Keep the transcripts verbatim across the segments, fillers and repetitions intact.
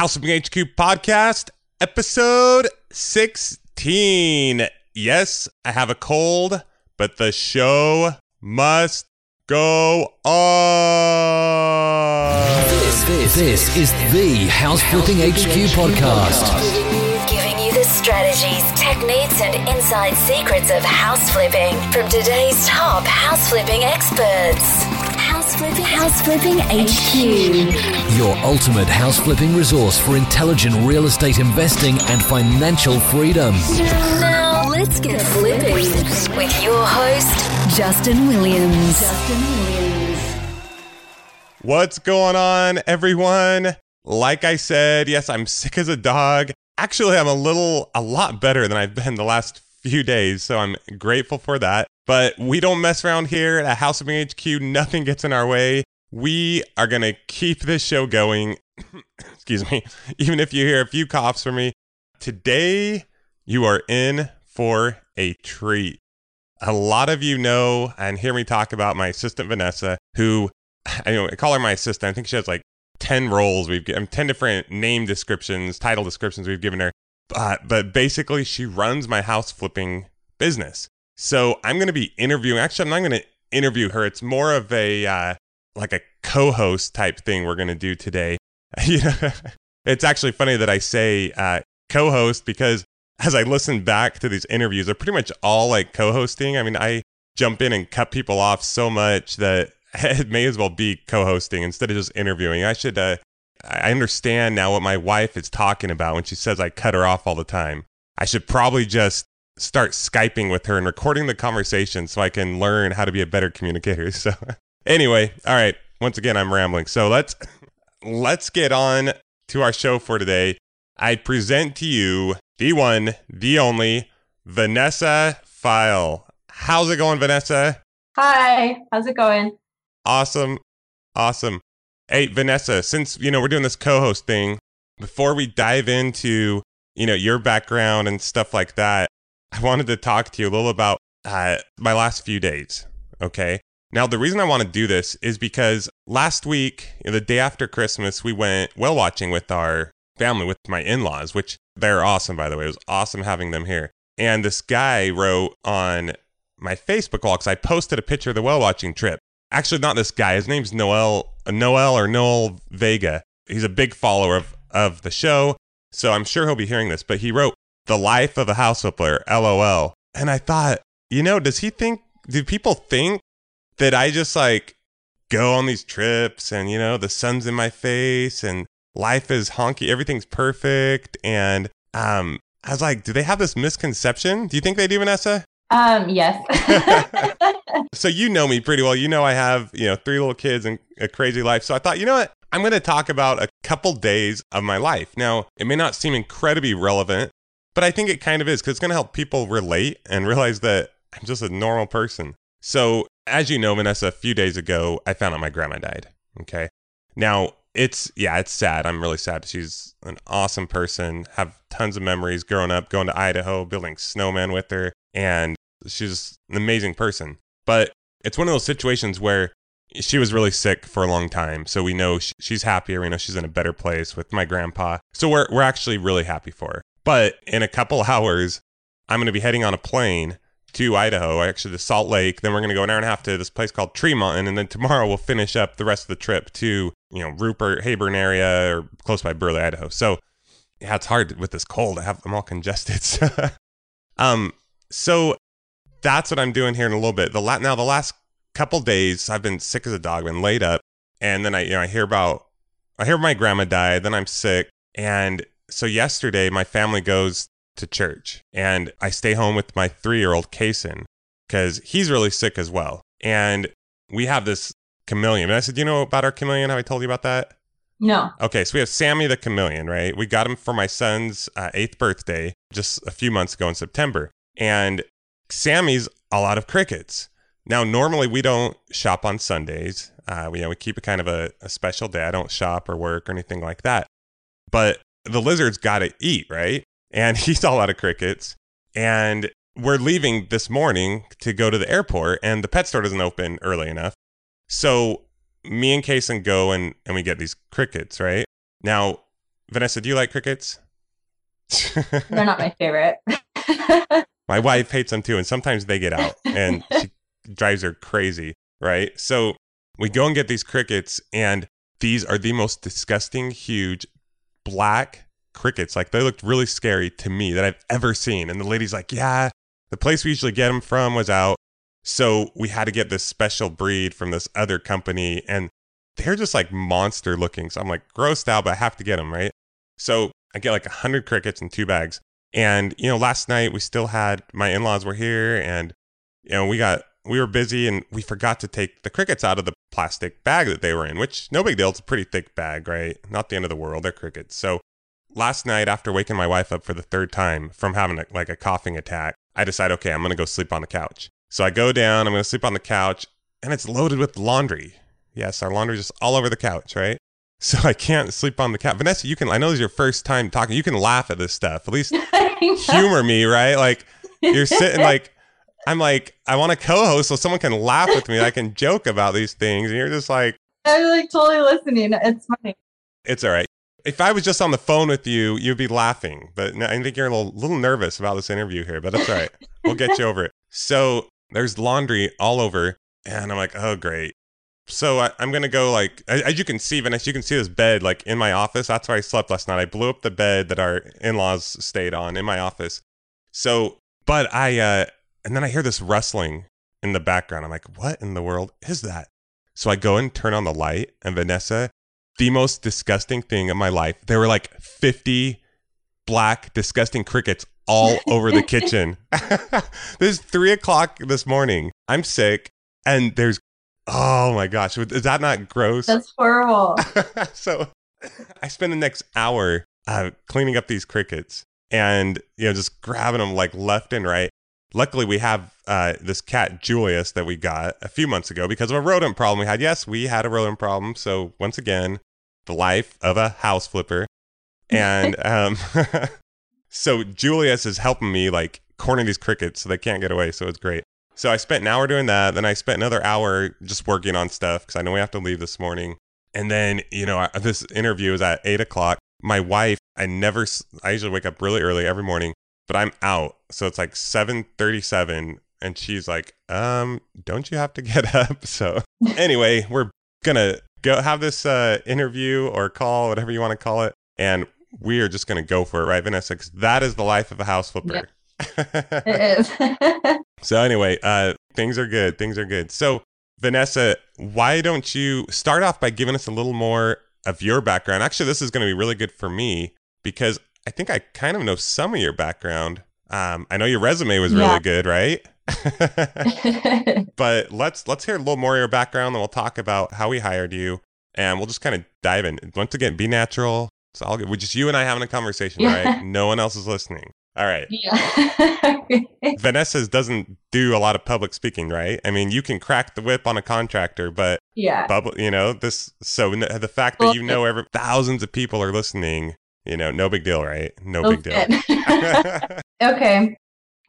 House Flipping H Q podcast, episode sixteen. Yes, I have a cold, but the show must go on. This, this, this is the House Flipping H Q podcast. Strategies, techniques, and inside secrets of house flipping from today's top house flipping experts. House Flipping, House Flipping H Q. Your ultimate house flipping resource for intelligent real estate investing and financial freedom. Now, let's get flipping with your host, Justin Williams. Justin Williams. What's going on, everyone? Like I said, yes, I'm sick as a dog. Actually, I'm a little, a lot better than I've been the last few days, so I'm grateful for that. But we don't mess around here at House Flipping H Q. Nothing gets in our way. We are going to keep this show going. Excuse me. Even if you hear a few coughs from me. Today, you are in for a treat. A lot of you know and hear me talk about my assistant, Vanessa, who, I, know, I call her my assistant. I think she has like ten roles we've given, ten different name descriptions, title descriptions we've given her. But, but basically, she runs my house flipping business. So I'm going to be interviewing. Actually, I'm not going to interview her. It's more of a uh, like a co-host type thing we're going to do today. You know, it's actually funny that I say uh, co-host because as I listen back to these interviews, they're pretty much all like co-hosting. I mean, I jump in and cut people off so much that it may as well be co-hosting instead of just interviewing. I should, uh, I understand now what my wife is talking about when she says I cut her off all the time. I should probably just start Skyping with her and recording the conversation so I can learn how to be a better communicator. So anyway, all right. Once again, I'm rambling. So let's, let's get on to our show for today. I present to you the one, the only, Vanessa File. How's it going, Vanessa? Hi, how's it going? Awesome. Awesome. Hey, Vanessa, since, you know, we're doing this co-host thing, before we dive into, you know, your background and stuff like that, I wanted to talk to you a little about uh, my last few days. Okay. Now, the reason I want to do this is because last week, the day after Christmas, we went whale watching with our family, with my in-laws, which they're awesome, by the way. It was awesome having them here. And this guy wrote on my Facebook wall, because I posted a picture of the whale watching trip. Actually, not this guy. His name's Noel, Noel or Noel Vega. He's a big follower of, of the show, so I'm sure he'll be hearing this. But he wrote, "The Life of a House Flipper, L O L." And I thought, you know, does he think, do people think that I just like go on these trips and, you know, the sun's in my face and life is honky, everything's perfect? And um, I was like, do they have this misconception? Do you think they do, Vanessa? Um, yes. So you know me pretty well. You know I have, you know, three little kids and a crazy life. So I thought, you know what? I'm going to talk about a couple days of my life. Now, it may not seem incredibly relevant, but I think it kind of is because it's going to help people relate and realize that I'm just a normal person. So as you know, Vanessa, a few days ago, I found out my grandma died. Okay. Now, it's, yeah, it's sad. I'm really sad. She's an awesome person. Have tons of memories growing up, going to Idaho, building snowmen with her. And she's an amazing person. But it's one of those situations where she was really sick for a long time. So we know she, she's happier. We know she's in a better place with my grandpa. So we're we're actually really happy for her. But in a couple hours, I'm going to be heading on a plane to Idaho, actually to Salt Lake. Then we're going to go an hour and a half to this place called Tremont. And then tomorrow we'll finish up the rest of the trip to, you know, Rupert, Hayburn area or close by Burley, Idaho. So yeah, it's hard with this cold. I have, I'm all congested. So, um, so that's what I'm doing here in a little bit. The la- Now, the last couple days, I've been sick as a dog, been laid up. And then I, you know, I hear about, I hear my grandma died, then I'm sick. And so yesterday, my family goes to church. And I stay home with my three-year-old, Kacen, because he's really sick as well. And we have this chameleon. And I said, do you know about our chameleon? Have I told you about that? No. Okay, so we have Sammy the chameleon, right? We got him for my son's uh, eighth birthday just a few months ago in September. And Sammy's all out of crickets. Now, normally we don't shop on Sundays. Uh, we, you know, we keep it kind of a, a special day. I don't shop or work or anything like that. But the lizard's got to eat, right? And he's all out of crickets. And we're leaving this morning to go to the airport, and the pet store doesn't open early enough. So me and Kacen go and, and we get these crickets, right? Now, Vanessa, do you like crickets? They're not my favorite. My wife hates them too, and sometimes they get out, and she drives her crazy, right? So we go and get these crickets, and these are the most disgusting, huge, black crickets. Like, they looked really scary to me that I've ever seen. And the lady's like, yeah, the place we usually get them from was out. So we had to get this special breed from this other company, and they're just like monster looking. So I'm like grossed out, but I have to get them, right? So I get like one hundred crickets in two bags. And, you know, last night we still had, my in-laws were here, and, you know, we got, we were busy, and we forgot to take the crickets out of the plastic bag that they were in, which, no big deal. It's a pretty thick bag, right? Not the end of the world. They're crickets. So last night, after waking my wife up for the third time from having a, like a coughing attack, I decide, okay, I'm going to go sleep on the couch. So I go down, I'm going to sleep on the couch, and it's loaded with laundry. Yes, our laundry's just all over the couch, right? So I can't sleep on the couch. Vanessa, you can, I know this is your first time talking. You can laugh at this stuff. At least humor me, right? Like, you're sitting like, I'm like, I want a co-host so someone can laugh with me. I can joke about these things. And you're just like, I'm like totally listening. It's funny. It's all right. If I was just on the phone with you, you'd be laughing. But I think you're a little, little nervous about this interview here, but that's all right. We'll get you over it. So there's laundry all over. And I'm like, oh, great. So I, I'm going to go like, as you can see, Vanessa, you can see this bed like in my office. That's where I slept last night. I blew up the bed that our in-laws stayed on in my office. So, but I, uh, and then I hear this rustling in the background. I'm like, what in the world is that? So I go and turn on the light, and Vanessa, the most disgusting thing of my life. There were like fifty black, disgusting crickets all over the kitchen. This is three o'clock this morning. I'm sick, and there's, oh my gosh, is that not gross? That's horrible. So I spend the next hour uh, cleaning up these crickets and, you know, just grabbing them like left and right. Luckily, we have uh, this cat, Julius, that we got a few months ago because of a rodent problem we had. Yes, we had a rodent problem. So once again, the life of a house flipper. And um, so Julius is helping me like corner these crickets so they can't get away. So it's great. So I spent an hour doing that. Then I spent another hour just working on stuff because I know we have to leave this morning. And then, you know, I, this interview is at eight o'clock. My wife, I never, I usually wake up really early every morning. But I'm out, so it's like seven thirty-seven, and she's like, um, don't you have to get up? So anyway, we're gonna go have this uh, interview or call, whatever you want to call it, and we are just gonna go for it, right, Vanessa? Because that is the life of a house flipper. Yep. It is. So anyway, uh, things are good. Things are good. So Vanessa, why don't you start off by giving us a little more of your background? Actually, this is gonna be really good for me because I think I kind of know some of your background. Um, I know your resume was really yeah. good, right? But let's let's hear a little more of your background, and we'll talk about how we hired you, and we'll just kind of dive in. Once again, be natural. It's all good. We're just you and I having a conversation, yeah. right? No one else is listening. All right. Yeah. Vanessa doesn't do a lot of public speaking, right? I mean, you can crack the whip on a contractor, but yeah, bubble, you know this. So the fact that well, you know every thousands of people are listening. You know, no big deal, right? No oh, big deal. Okay.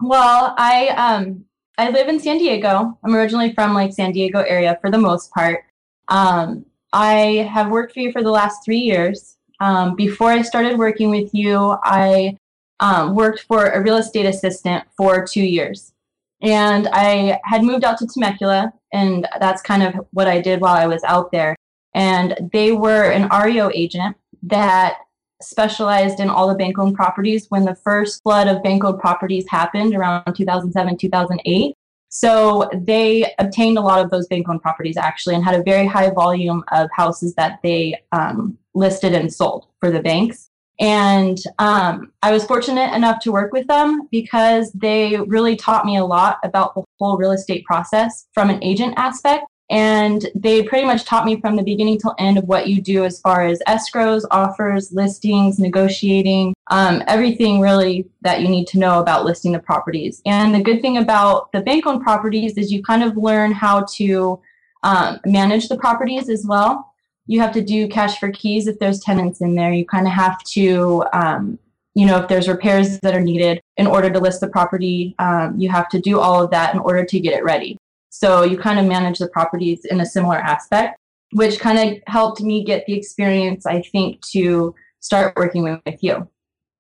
Well, I um I live in San Diego. I'm originally from like San Diego area for the most part. Um, I have worked for you for the last three years. Um, before I started working with you, I um, worked for a real estate assistant for two years, and I had moved out to Temecula, and that's kind of what I did while I was out there. And they were an R E O agent that specialized in all the bank-owned properties when the first flood of bank-owned properties happened around two thousand seven, two thousand eight. So they obtained a lot of those bank-owned properties actually and had a very high volume of houses that they um, listed and sold for the banks. And um, I was fortunate enough to work with them because they really taught me a lot about the whole real estate process from an agent aspect. And they pretty much taught me from the beginning till end of what you do as far as escrows, offers, listings, negotiating, um, everything really that you need to know about listing the properties. And the good thing about the bank-owned properties is you kind of learn how to um, manage the properties as well. You have to do cash for keys if there's tenants in there. You kind of have to, um, you know, if there's repairs that are needed in order to list the property, um, you have to do all of that in order to get it ready. So you kind of manage the properties in a similar aspect, which kind of helped me get the experience, I think, to start working with you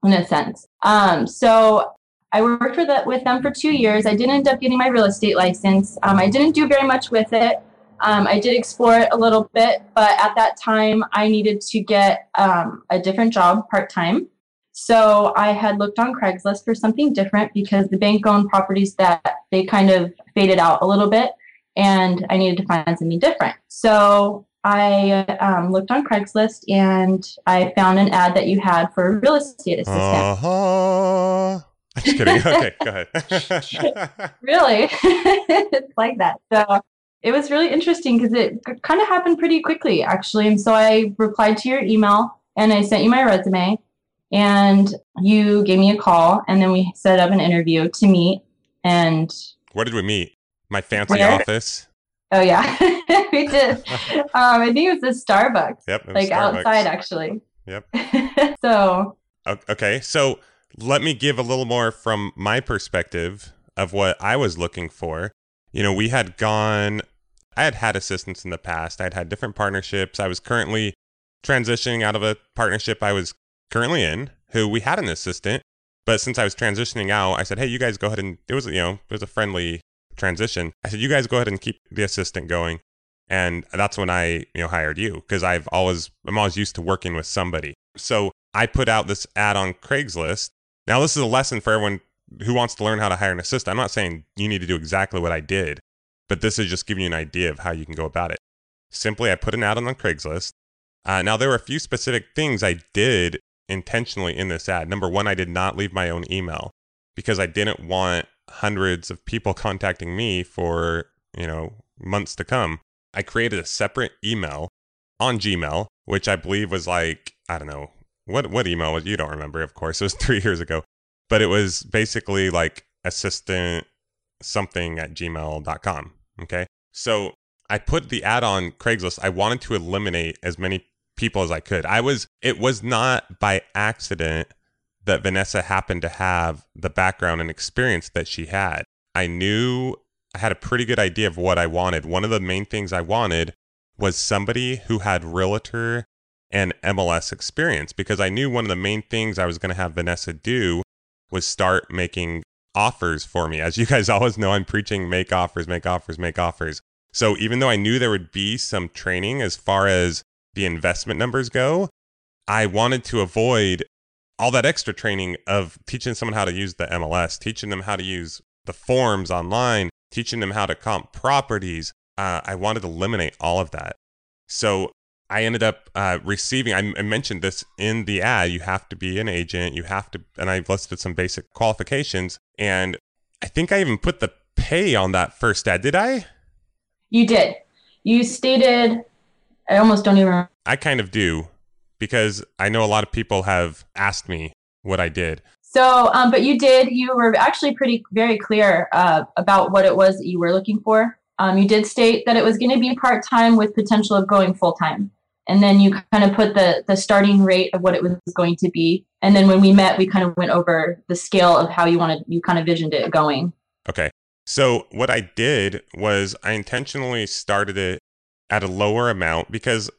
in a sense. Um, so I worked with, with them for two years. I did end up getting my real estate license. Um, I didn't do very much with it. Um, I did explore it a little bit, but at that time I needed to get um, a different job part-time. So I had looked on Craigslist for something different because the bank-owned properties that they kind of faded out a little bit, and I needed to find something different. So I um, looked on Craigslist and I found an ad that you had for a real estate assistant. Uh-huh. I'm just kidding. Okay, go ahead. Really? It's like that. So it was really interesting because it kind of happened pretty quickly, actually. And so I replied to your email and I sent you my resume and you gave me a call and then we set up an interview to meet. And where did we meet? My fancy where? Office. Oh, yeah, we did. um, I think it was the Starbucks, yep, was like Starbucks. Outside, actually. Yep. So. Okay. So let me give a little more from my perspective of what I was looking for. You know, we had gone, I had had assistants in the past. I'd had different partnerships. I was currently transitioning out of a partnership I was currently in, who we had an assistant. But since I was transitioning out, I said, hey, you guys go ahead and, it was, you know, it was a friendly transition. I said, you guys go ahead and keep the assistant going. And that's when I, you know, hired you because I've always, I'm always used to working with somebody. So I put out this ad on Craigslist. Now, this is a lesson for everyone who wants to learn how to hire an assistant. I'm not saying you need to do exactly what I did, but this is just giving you an idea of how you can go about it. Simply, I put an ad on Craigslist. Uh, now, there were a few specific things I did intentionally in this ad. Number one, I did not leave my own email because I didn't want hundreds of people contacting me for, you know, months to come. I created a separate email on Gmail, which I believe was like, I don't know, what what email was, you don't remember, of course, it was three years ago. But it was basically like assistant something at gmail dot com. Okay. So I put the ad on Craigslist. I wanted to eliminate as many people as I could. I was, it was not by accident that Vanessa happened to have the background and experience that she had. I knew I had a pretty good idea of what I wanted. One of the main things I wanted was somebody who had realtor and M L S experience, because I knew one of the main things I was going to have Vanessa do was start making offers for me. As you guys always know, I'm preaching make offers, make offers, make offers. So even though I knew there would be some training as far as the investment numbers go, I wanted to avoid all that extra training of teaching someone how to use the M L S, teaching them how to use the forms online, teaching them how to comp properties. Uh, I wanted to eliminate all of that. So I ended up uh, receiving, I, I mentioned this in the ad, you have to be an agent, you have to, and I've listed some basic qualifications, and I think I even put the pay on that first ad, did I? You did. You stated, I almost don't even remember. I kind of do, because I know a lot of people have asked me what I did. So, um, but you did, you were actually pretty, very clear uh, about what it was that you were looking for. Um, you did state that it was going to be part-time with potential of going full-time. And then you kind of put the the starting rate of what it was going to be. And then when we met, we kind of went over the scale of how you wanted, you kind of visioned it going. Okay. So what I did was I intentionally started it at a lower amount because,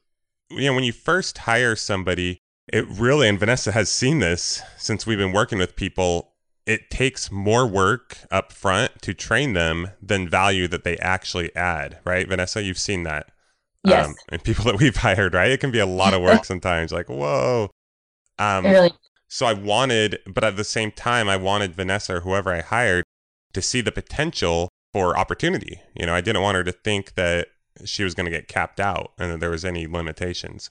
you know, when you first hire somebody, it really, and Vanessa has seen this since we've been working with people, it takes more work up front to train them than value that they actually add, right? Vanessa, you've seen that. Yes. Um, and people that we've hired, right? It can be a lot of work sometimes, like, whoa. Um, really? So I wanted, but at the same time, I wanted Vanessa or whoever I hired to see the potential for opportunity. You know, I didn't want her to think that she was going to get capped out and that there was any limitations.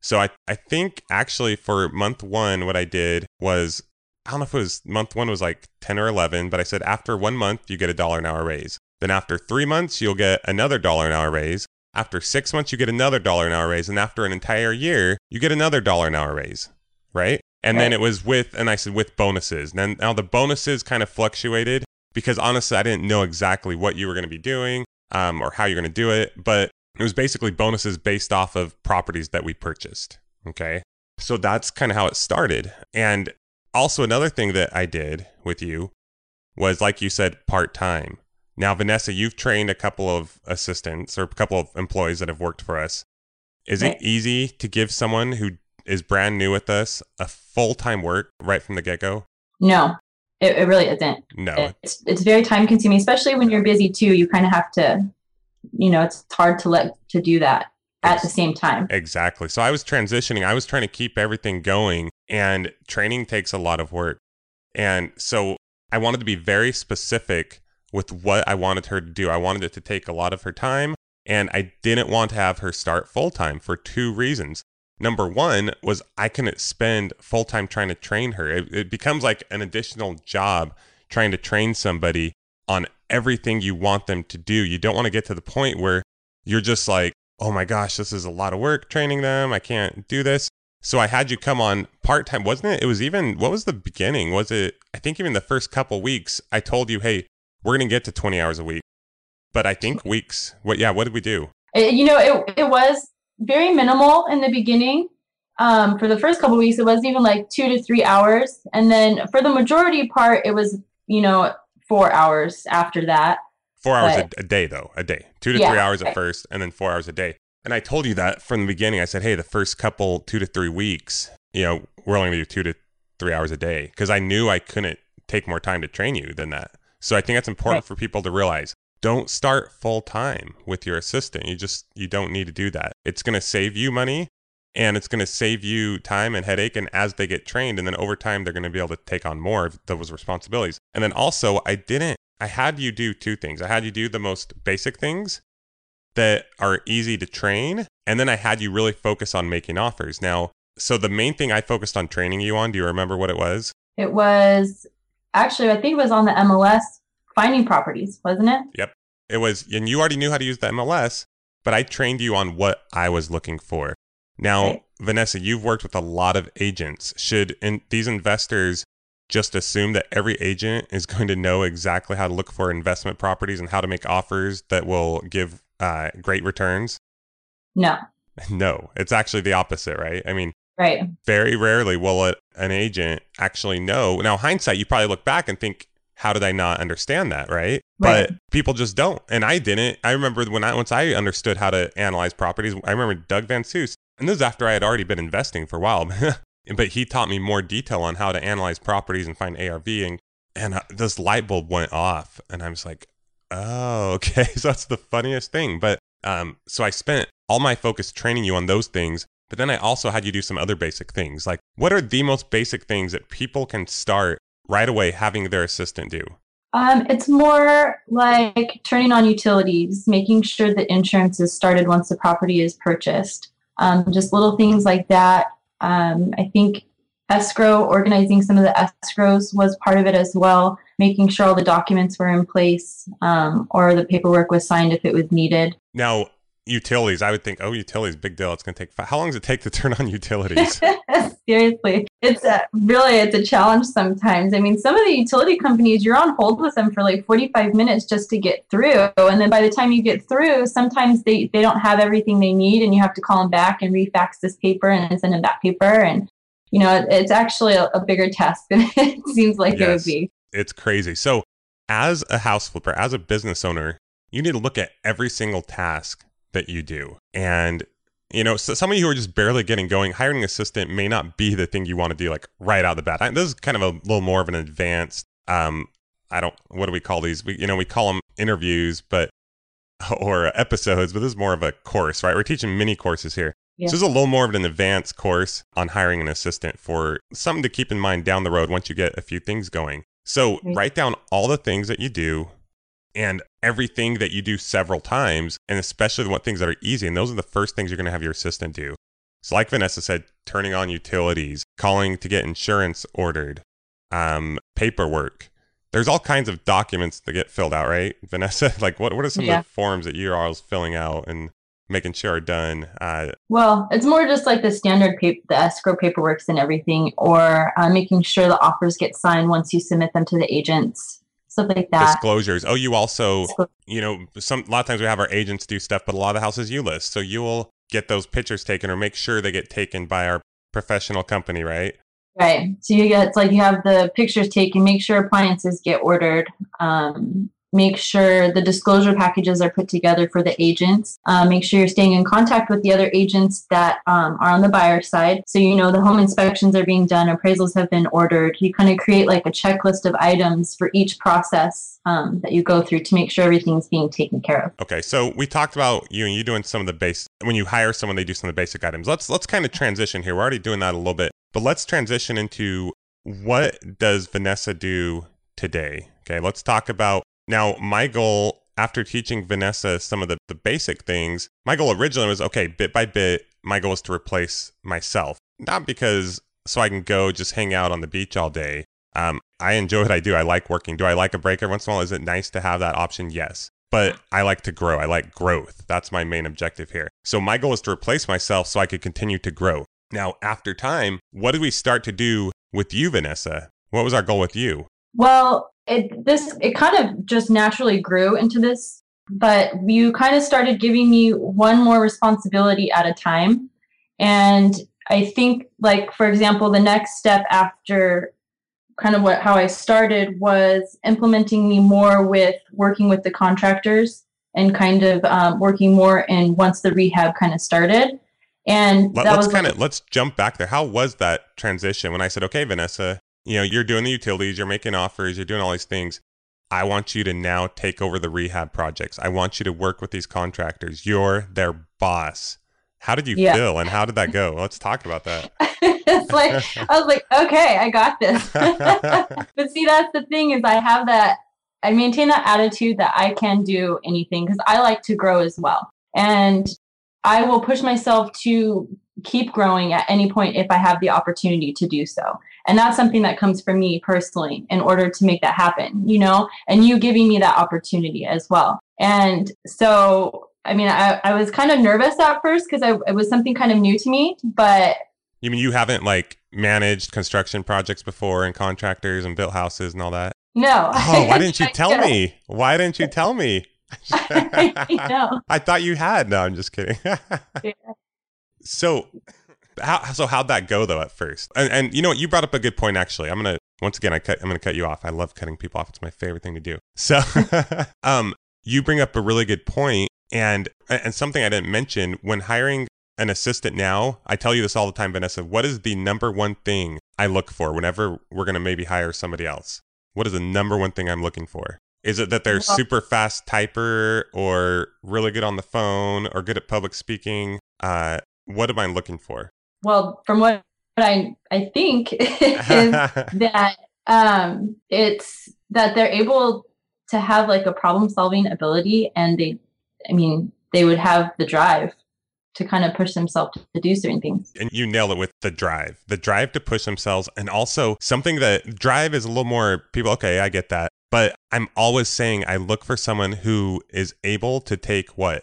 So I, I think actually for month one, what I did was, I don't know if it was month one was like ten or eleven, but I said, after one month, you get a dollar an hour raise. Then after three months, you'll get another dollar an hour raise. After six months, you get another dollar an hour raise. And after an entire year, you get another dollar an hour raise, right? And right. Then it was with, and I said, with bonuses. And then now the bonuses kind of fluctuated because honestly, I didn't know exactly what you were going to be doing um, or how you're going to do it. But it was basically bonuses based off of properties that we purchased, okay? So that's kind of how it started. And also another thing that I did with you was, like you said, part-time. Now, Vanessa, you've trained a couple of assistants or a couple of employees that have worked for us. Is it easy to give someone who Is brand new with us, a full-time work right from the get-go? No, it, it really isn't. No. It's, it's very time-consuming, especially when you're busy too. You kind of have to, you know, it's hard to let to do that at the same time. Exactly. So I was transitioning. I was trying to keep everything going, and training takes a lot of work. And so I wanted to be very specific with what I wanted her to do. I wanted it to take a lot of her time, and I didn't want to have her start full-time for two reasons. Number one was I couldn't spend full time trying to train her. It, it becomes like an additional job trying to train somebody on everything you want them to do. You don't want to get to the point where you're just like, oh my gosh, this is a lot of work training them. I can't do this. So I had you come on part time, wasn't it? It was even, what was the beginning? Was it, I think even the first couple weeks, I told you, hey, we're going to get to twenty hours a week. But I think weeks, what, yeah, what did we do? It, you know, it it was. Very minimal in the beginning. Um, for the first couple of weeks, it wasn't even like two to three hours. And then for the majority part, it was, you know, four hours after that. Four hours but, a, a day, though, a day. Two to yeah, three hours okay. at first, and then four hours a day. And I told you that from the beginning. I said, hey, the first couple two to three weeks, you know, we're only going to do two to three hours a day. Because I knew I couldn't take more time to train you than that. So I think that's important right. for people to realize. Don't start full time with your assistant. You just, you don't need to do that. It's going to save you money, and it's going to save you time and headache. And as they get trained, and then over time, they're going to be able to take on more of those responsibilities. And then also I didn't, I had you do two things. I had you do the most basic things that are easy to train. And then I had you really focus on making offers. Now, so the main thing I focused on training you on, do you remember what it was? It was actually, I think it was on the M L S. Finding properties, wasn't it? Yep. It was, and you already knew how to use the M L S, but I trained you on what I was looking for. Now, right. Vanessa, you've worked with a lot of agents. Should in, these investors just assume that every agent is going to know exactly how to look for investment properties and how to make offers that will give uh, great returns? No. No, it's actually the opposite, right? I mean, right. very rarely will it, an agent actually know. Now, hindsight, you probably look back and think, how did I not understand that, right? right? But people just don't. And I didn't. I remember when I once I understood how to analyze properties, I remember Doug Van Seuss. And this is after I had already been investing for a while. But he taught me more detail on how to analyze properties and find A R V. And, and uh, this light bulb went off. And I was like, oh, okay. So that's the funniest thing. But um, so I spent all my focus training you on those things. But then I also had you do some other basic things. Like, what are the most basic things that people can start right away having their assistant do? Um, it's more like turning on utilities, making sure that insurance is started once the property is purchased. Um, just little things like that. Um, I think escrow, organizing some of the escrows was part of it as well, making sure all the documents were in place um, or the paperwork was signed if it was needed. Now, utilities, I would think, oh, utilities, big deal. It's going to take five. How long does it take to turn on utilities? Seriously. It's a, really, it's a challenge sometimes. I mean, some of the utility companies, you're on hold with them for like forty-five minutes just to get through. And then by the time you get through, sometimes they, they don't have everything they need, and you have to call them back and refax this paper and send them that paper. And, you know, it, it's actually a, a bigger task than it seems like yes, it would be. It's crazy. So as a house flipper, as a business owner, you need to look at every single task that you do. And, you know, so some of you who are just barely getting going, hiring an assistant may not be the thing you want to do, like right out of the bat. I, this is kind of a little more of an advanced, um, I don't, what do we call these? We, you know, we call them interviews, but, or episodes, but this is more of a course, right? We're teaching mini courses here. Yeah. So this is a little more of an advanced course on hiring an assistant, for something to keep in mind down the road once you get a few things going. So mm-hmm. write down all the things that you do, and everything that you do several times, and especially the things that are easy. And those are the first things you're going to have your assistant do. So like Vanessa said, turning on utilities, calling to get insurance ordered, um, paperwork. There's all kinds of documents that get filled out, right, Vanessa? Like what, what are some yeah. of the forms that you're always filling out and making sure are done? Uh, well, it's more just like the standard paper, the escrow paperworks and everything, or uh, making sure the offers get signed once you submit them to the agents. Stuff like that. Disclosures. Oh, you also, you know, some a lot of times we have our agents do stuff, but a lot of the houses you list. So you will get those pictures taken, or make sure they get taken by our professional company, right? Right. So you get, it's like you have the pictures taken, make sure appliances get ordered, um, make sure the disclosure packages are put together for the agents. Uh, make sure you're staying in contact with the other agents that um, are on the buyer side. So, you know, the home inspections are being done, appraisals have been ordered. You kind of create like a checklist of items for each process um, that you go through to make sure everything's being taken care of. Okay. So we talked about you and you doing some of the base, when you hire someone, they do some of the basic items. Let's, let's kind of transition here. We're already doing that a little bit, but let's transition into what does Vanessa do today? Okay. Let's talk about, now, my goal after teaching Vanessa some of the, the basic things, my goal originally was, okay, bit by bit, my goal is to replace myself. Not because so I can go just hang out on the beach all day. Um, I enjoy what I do. I like working. Do I like a break every once in a while? Is it nice to have that option? Yes. But I like to grow. I like growth. That's my main objective here. So my goal is to replace myself so I could continue to grow. Now, after time, what did we start to do with you, Vanessa? What was our goal with you? Well, It, this, it kind of just naturally grew into this, but you kind of started giving me one more responsibility at a time. And I think, like, for example, the next step after kind of what, how I started was implementing me more with working with the contractors and kind of um, working more in once the rehab kind of started. And Let, that let's was kind of, like, let's jump back there. How was that transition when I said, okay, Vanessa, you know, you're doing the utilities, you're making offers, you're doing all these things. I want you to now take over the rehab projects. I want you to work with these contractors. You're their boss. How did you yeah. feel and how did that go? Let's talk about that. It's like, I was like, okay, I got this. But see, that's the thing is I have that, I maintain that attitude that I can do anything because I like to grow as well. And I will push myself to keep growing at any point if I have the opportunity to do so. And that's something that comes from me personally in order to make that happen, you know, and you giving me that opportunity as well. And so, I mean, I, I was kind of nervous at first because I it was something kind of new to me, but. You mean you haven't like managed construction projects before and contractors and built houses and all that? No. Oh, why didn't you tell me? Why didn't you tell me? I know. I thought you had. No, I'm just kidding. Yeah. So how, so how'd that go though at first? And, and you know what, you brought up a good point, actually. I'm going to, once again, I cut, I'm going to cut you off. I love cutting people off. It's my favorite thing to do. So, um, you bring up a really good point and, and something I didn't mention when hiring an assistant now, I tell you this all the time, Vanessa, what is the number one thing I look for whenever we're going to maybe hire somebody else? What is the number one thing I'm looking for? Is it that they're super fast typer or really good on the phone or good at public speaking? Uh, What am I looking for? Well, from what I I think is that um, it's that they're able to have like a problem solving ability. And they, I mean, they would have the drive to kind of push themselves to do certain things. And you nail it with the drive, the drive to push themselves. And also something that drive is a little more people. Okay, I get that. But I'm always saying I look for someone who is able to take what?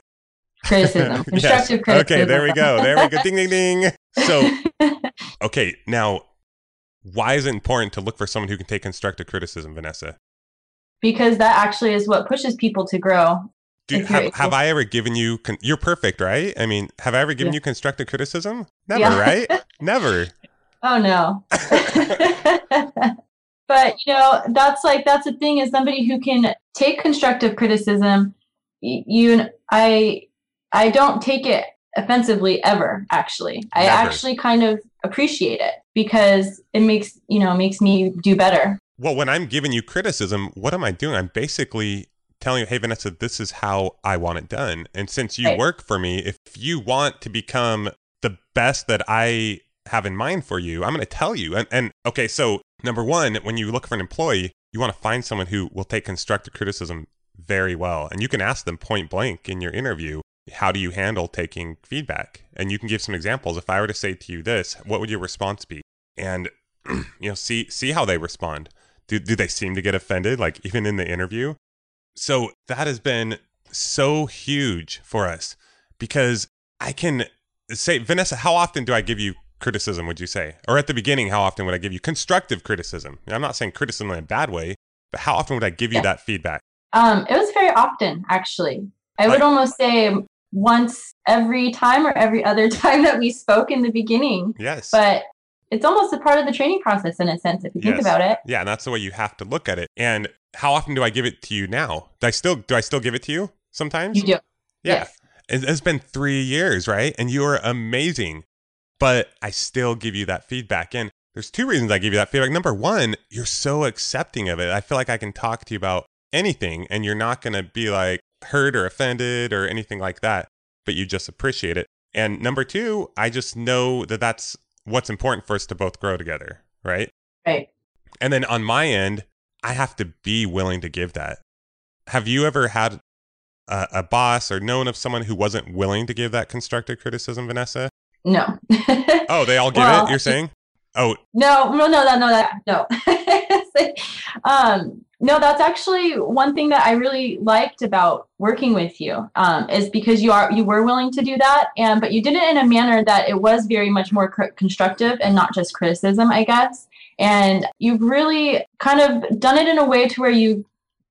Criticism. Constructive yes. criticism. Okay, there we go. There we go. Ding, ding, ding. So, okay, now, why is it important to look for someone who can take constructive criticism, Vanessa? Because that actually is what pushes people to grow. Do, have, have I ever given you, con- you're perfect, right? I mean, have I ever given yeah. you constructive criticism? Never, yeah. right? Never. Oh, no. But, you know, that's like, that's the thing is somebody who can take constructive criticism, you, I, I don't take it offensively ever, actually. Never. I actually kind of appreciate it because it makes, you know, makes me do better. Well, when I'm giving you criticism, what am I doing? I'm basically telling you, hey, Vanessa, this is how I want it done. And since you right. work for me, if you want to become the best that I have in mind for you, I'm going to tell you. And, and okay, so number one, when you look for an employee, you want to find someone who will take constructive criticism very well. And you can ask them point blank in your interview, how do you handle taking feedback? And you can give some examples. If I were to say to you this, what would your response be? And, you know, see, see how they respond. Do, do they seem to get offended? Like even in the interview. So that has been so huge for us because I can say, Vanessa, how often do I give you criticism? Would you say, or at the beginning, how often would I give you constructive criticism? I'm not saying criticism in a bad way, but how often would I give you yeah. that feedback? Um, it was very often, actually. I would like, almost say once every time or every other time that we spoke in the beginning. Yes. But it's almost a part of the training process in a sense, if you yes. think about it. Yeah. And that's the way you have to look at it. And how often do I give it to you now? Do I still, do I still give it to you sometimes? You do. Yeah. Yes. It's been three years, right? And you are amazing, but I still give you that feedback. And there's two reasons I give you that feedback. Number one, you're so accepting of it. I feel like I can talk to you about anything and you're not going to be like hurt or offended or anything like that, but you just appreciate it. And number two, I just know that that's what's important for us to both grow together, right? Right. And then on my end, I have to be willing to give that. Have you ever had a, a boss or known of someone who wasn't willing to give that constructive criticism, Vanessa? No. Oh, they all give well, it, you're saying? Oh. No, no, no, no, no, that, no. um, no, that's actually one thing that I really liked about working with you, um, is because you are, you were willing to do that. And, but you did it in a manner that it was very much more cr- constructive and not just criticism, I guess. And you've really kind of done it in a way to where you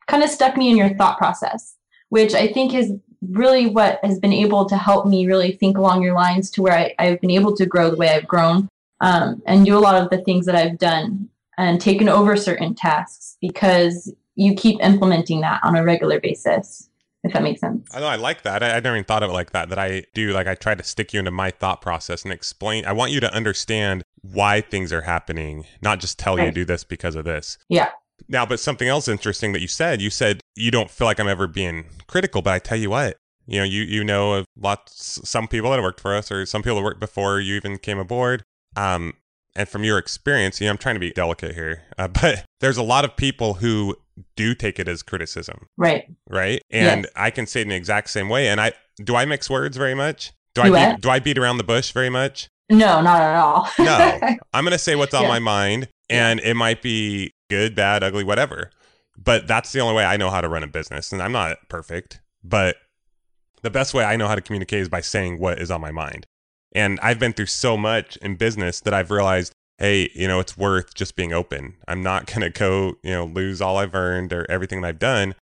kind of stuck me in your thought process, which I think is really what has been able to help me really think along your lines to where I, I've been able to grow the way I've grown. Um, and do a lot of the things that I've done and taken over certain tasks because you keep implementing that on a regular basis, if that makes sense. I know, I like that. I, I never even thought of it like that, that I do, like I try to stick you into my thought process and explain. I want you to understand why things are happening, not just tell right. you do this because of this. Yeah. Now, but something else interesting that you said, you said you don't feel like I'm ever being critical, but I tell you what, you know, you, you know of lots, some people that have worked for us or some people that worked before you even came aboard. Um, and from your experience, you know, I'm trying to be delicate here, uh, but there's a lot of people who do take it as criticism. Right. Right. And yes. I can say it in the exact same way. And I, do I mix words very much? Do I, beat, do I beat around the bush very much? No, not at all. No, I'm going to say what's on yeah. my mind and yeah. it might be good, bad, ugly, whatever, but that's the only way I know how to run a business. And I'm not perfect, but the best way I know how to communicate is by saying what is on my mind. And I've been through so much in business that I've realized, hey, you know, it's worth just being open. I'm not going to go, you know, lose all I've earned or everything that I've done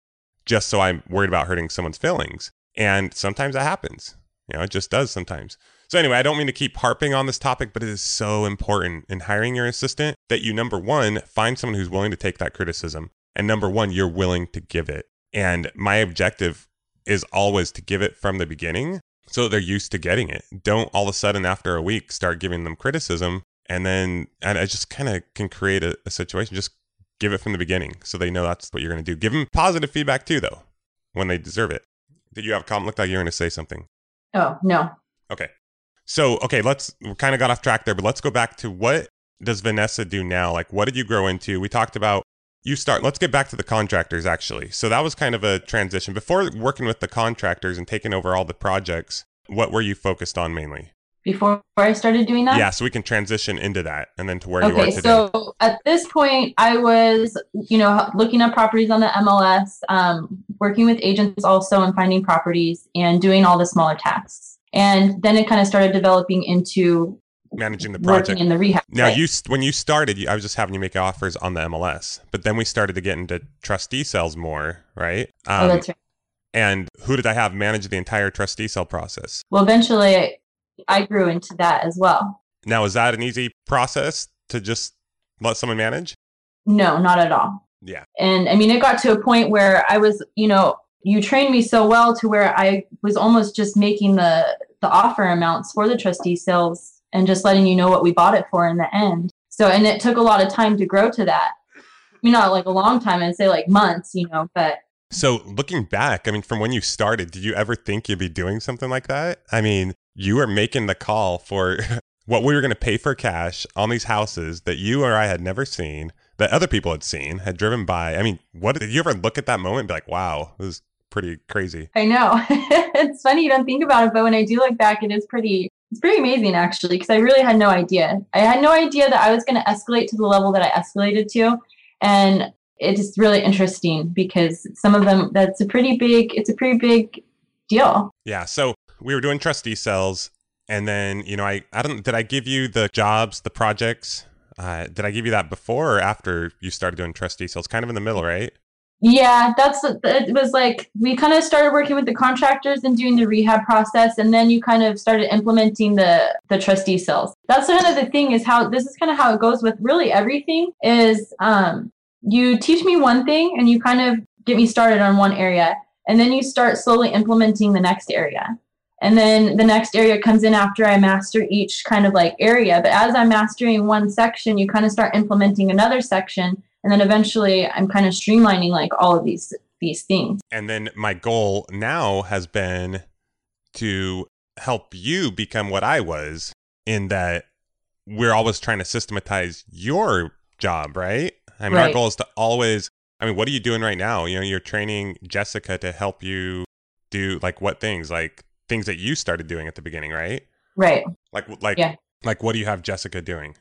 just so I'm worried about hurting someone's feelings. And sometimes that happens. You know, it just does sometimes. So anyway, I don't mean to keep harping on this topic, but it is so important in hiring your assistant that you, number one, find someone who's willing to take that criticism. And number one, you're willing to give it. And my objective is always to give it from the beginning. So they're used to getting it. Don't all of a sudden after a week start giving them criticism. And then and I just kind of can create a, a situation. Just give it from the beginning so they know that's what you're going to do. Give them positive feedback too, though, when they deserve it. Did you have a comment? Looked like you were going to say something. Oh, no. Okay. So, okay, let's we kind of got off track there, but let's go back to what does Vanessa do now? Like, what did you grow into? We talked about you start. Let's get back to the contractors, actually. So that was kind of a transition. Before working with the contractors and taking over all the projects, what were you focused on mainly? Before I started doing that? Yeah, so we can transition into that and then to where okay, you are today. So at this point, I was, you know, looking up properties on the M L S, um, working with agents also and finding properties and doing all the smaller tasks. And then it kind of started developing into managing the project in the rehab. Now, right. you when you started, you, I was just having you make offers on the M L S, but then we started to get into trustee sales more, right? Um, oh, that's right. And who did I have manage the entire trustee sale process? Well, eventually, I, I grew into that as well. Now, is that an easy process to just let someone manage? No, not at all. Yeah, and I mean, it got to a point where I was, you know, you trained me so well to where I was almost just making the the offer amounts for the trustee sales. And just letting you know what we bought it for in the end. So, and it took a lot of time to grow to that. I mean, not like a long time, I'd say like months, you know, but. So looking back, I mean, from when you started, did you ever think you'd be doing something like that? I mean, you were making the call for what we were going to pay for cash on these houses that you or I had never seen, that other people had seen, had driven by. I mean, what did you ever look at that moment and be like, wow, this is pretty crazy? I know. It's funny, you don't think about it, but when I do look back, it is pretty. It's pretty amazing, actually, because I really had no idea. I had no idea that I was going to escalate to the level that I escalated to. And it's really interesting because some of them, that's a pretty big, it's a pretty big deal. Yeah. So we were doing trustee sales. And then, you know, I, I don't, did I give you the jobs, the projects? Uh, did I give you that before or after you started doing trustee sales? Kind of in the middle, right? Yeah, that's it was like we kind of started working with the contractors and doing the rehab process, and then you kind of started implementing the the trustee sales. That's kind of the thing is how this is kind of how it goes with really everything is um you teach me one thing and you kind of get me started on one area, and then you start slowly implementing the next area. And then the next area comes in after I master each kind of like area. But as I'm mastering one section, you kind of start implementing another section. And then eventually I'm kind of streamlining like all of these these things. And then my goal now has been to help you become what I was in that we're always trying to systematize your job, right? I mean, right. Our goal is to always, I mean, what are you doing right now? You know, you're training Jessica to help you do like what things? Like things that you started doing at the beginning, right? Right. Like, like, yeah. like what do you have Jessica doing?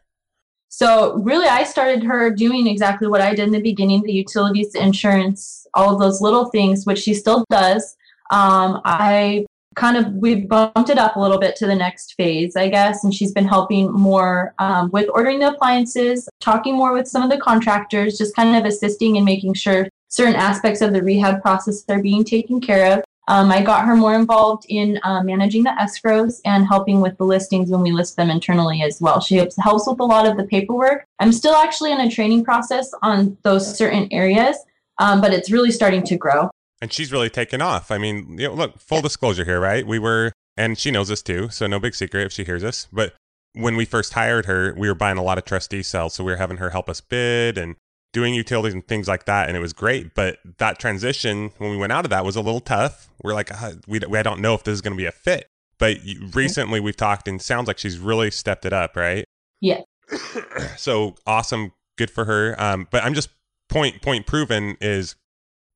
So really, I started her doing exactly what I did in the beginning, the utilities, the insurance, all of those little things, which she still does. Um, I kind of, we bumped it up a little bit to the next phase, I guess. And she's been helping more um, with ordering the appliances, talking more with some of the contractors, just kind of assisting and making sure certain aspects of the rehab process are being taken care of. Um, I got her more involved in uh, managing the escrows and helping with the listings when we list them internally as well. She helps, helps with a lot of the paperwork. I'm still actually in a training process on those certain areas, um, but it's really starting to grow. And she's really taken off. I mean, you know, look, full disclosure here, right? We were, and she knows this too, so no big secret if she hears us. But when we first hired her, we were buying a lot of trustee sales, so we were having her help us bid and doing utilities and things like that. And it was great. But that transition, when we went out of that, was a little tough. We're like, uh, we, we, I don't know if this is going to be a fit. But you, recently we've talked and it sounds like she's really stepped it up, right? Yeah. So awesome. Good for her. Um, but I'm just point, point proven is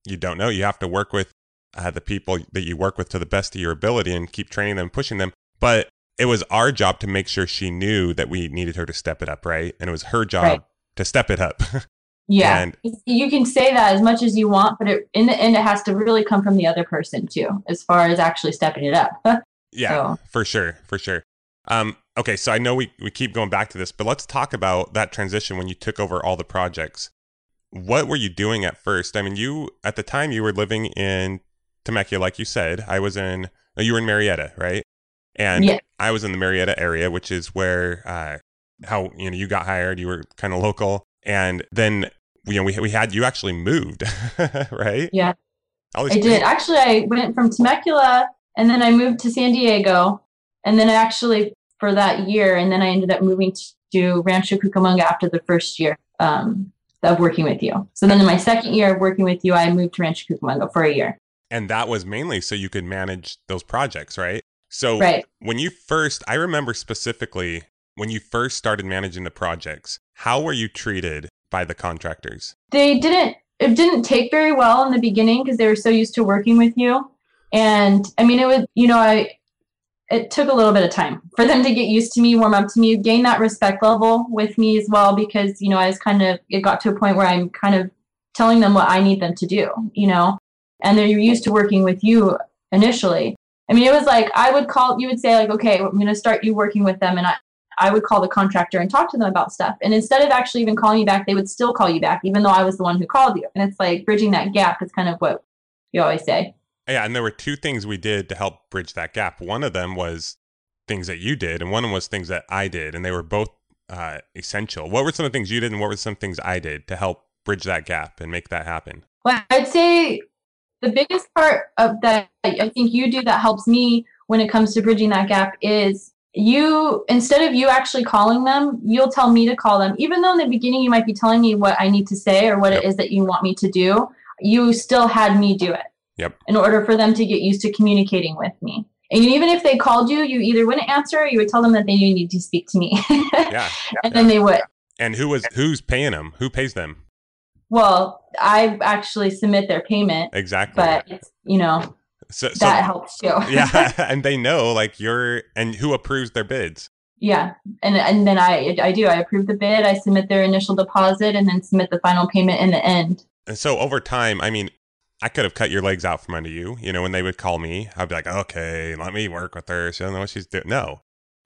you don't know. You have to work with uh, the people that you work with to the best of your ability and keep training them, pushing them. But it was our job to make sure she knew that we needed her to step it up, right? And it was her job right. to step it up. Yeah, and you can say that as much as you want, but it, in the end, it has to really come from the other person, too, as far as actually stepping it up. Yeah, so. for sure. For sure. Um, OK, so I know we, we keep going back to this, but let's talk about that transition when you took over all the projects. What were you doing at first? I mean, you at the time you were living in Temecula, like you said. I was in you were in Marietta, right? And yeah. I was in the Marietta area, which is where uh, how, you know, you got hired. You were kind of local. And then, you know, we we had you actually moved, right? Yeah, I did. People. Actually, I went from Temecula and then I moved to San Diego. And then I actually for that year. And then I ended up moving to Rancho Cucamonga after the first year um, of working with you. So then in my second year of working with you, I moved to Rancho Cucamonga for a year. And that was mainly so you could manage those projects, right? So right. when you first, I remember specifically when you first started managing the projects, how were you treated by the contractors? They didn't, it didn't take very well in the beginning because they were so used to working with you. And I mean, it was, you know, I, it took a little bit of time for them to get used to me, warm up to me, gain that respect level with me as well, because, you know, I was kind of, it got to a point where I'm kind of telling them what I need them to do, you know, and they're used to working with you initially. I mean, it was like, I would call, you would say like, okay, I'm going to start you working with them. And I, I would call the contractor and talk to them about stuff. And instead of actually even calling you back, they would still call you back, even though I was the one who called you. And it's like bridging that gap is kind of what you always say. Yeah. And there were two things we did to help bridge that gap. One of them was things that you did. And one of them was things that I did. And they were both uh, essential. What were some of the things you did and what were some things I did to help bridge that gap and make that happen? Well, I'd say the biggest part of that I think you do that helps me when it comes to bridging that gap is you, instead of you actually calling them, you'll tell me to call them. Even though in the beginning you might be telling me what I need to say or what yep. it is that you want me to do, you still had me do it yep. in order for them to get used to communicating with me. And even if they called you, you either wouldn't answer or you would tell them that they need to speak to me. yeah, yeah, and then yeah. they would. And who was, who's paying them? Who pays them? Well, I actually submit their payment. Exactly. But, yeah. you know. So, so, that helps too. yeah. And they know like you're and who approves their bids. Yeah. And and then I I do. I approve the bid. I submit their initial deposit and then submit the final payment in the end. And so over time, I mean, I could have cut your legs out from under you. You know, when they would call me, I'd be like, okay, let me work with her. She doesn't know what she's doing. No.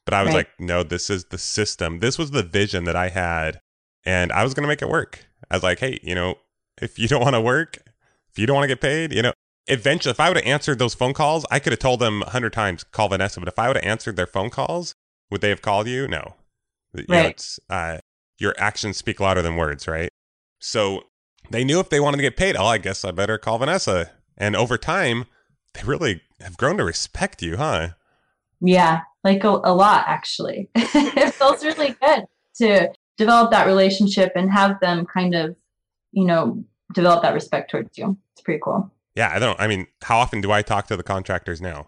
But I was right. like, no, this is the system. This was the vision that I had. And I was going to make it work. I was like, hey, you know, if you don't want to work, if you don't want to get paid, you know, eventually, if I would have answered those phone calls, I could have told them a hundred times, call Vanessa. But if I would have answered their phone calls, would they have called you? No. You right. know, it's, uh, your actions speak louder than words, right? So they knew if they wanted to get paid, oh, I guess I better call Vanessa. And over time, they really have grown to respect you, huh? Yeah, like a, a lot, actually. It feels really good to develop that relationship and have them kind of, you know, develop that respect towards you. It's pretty cool. Yeah, I don't, I mean, how often do I talk to the contractors now?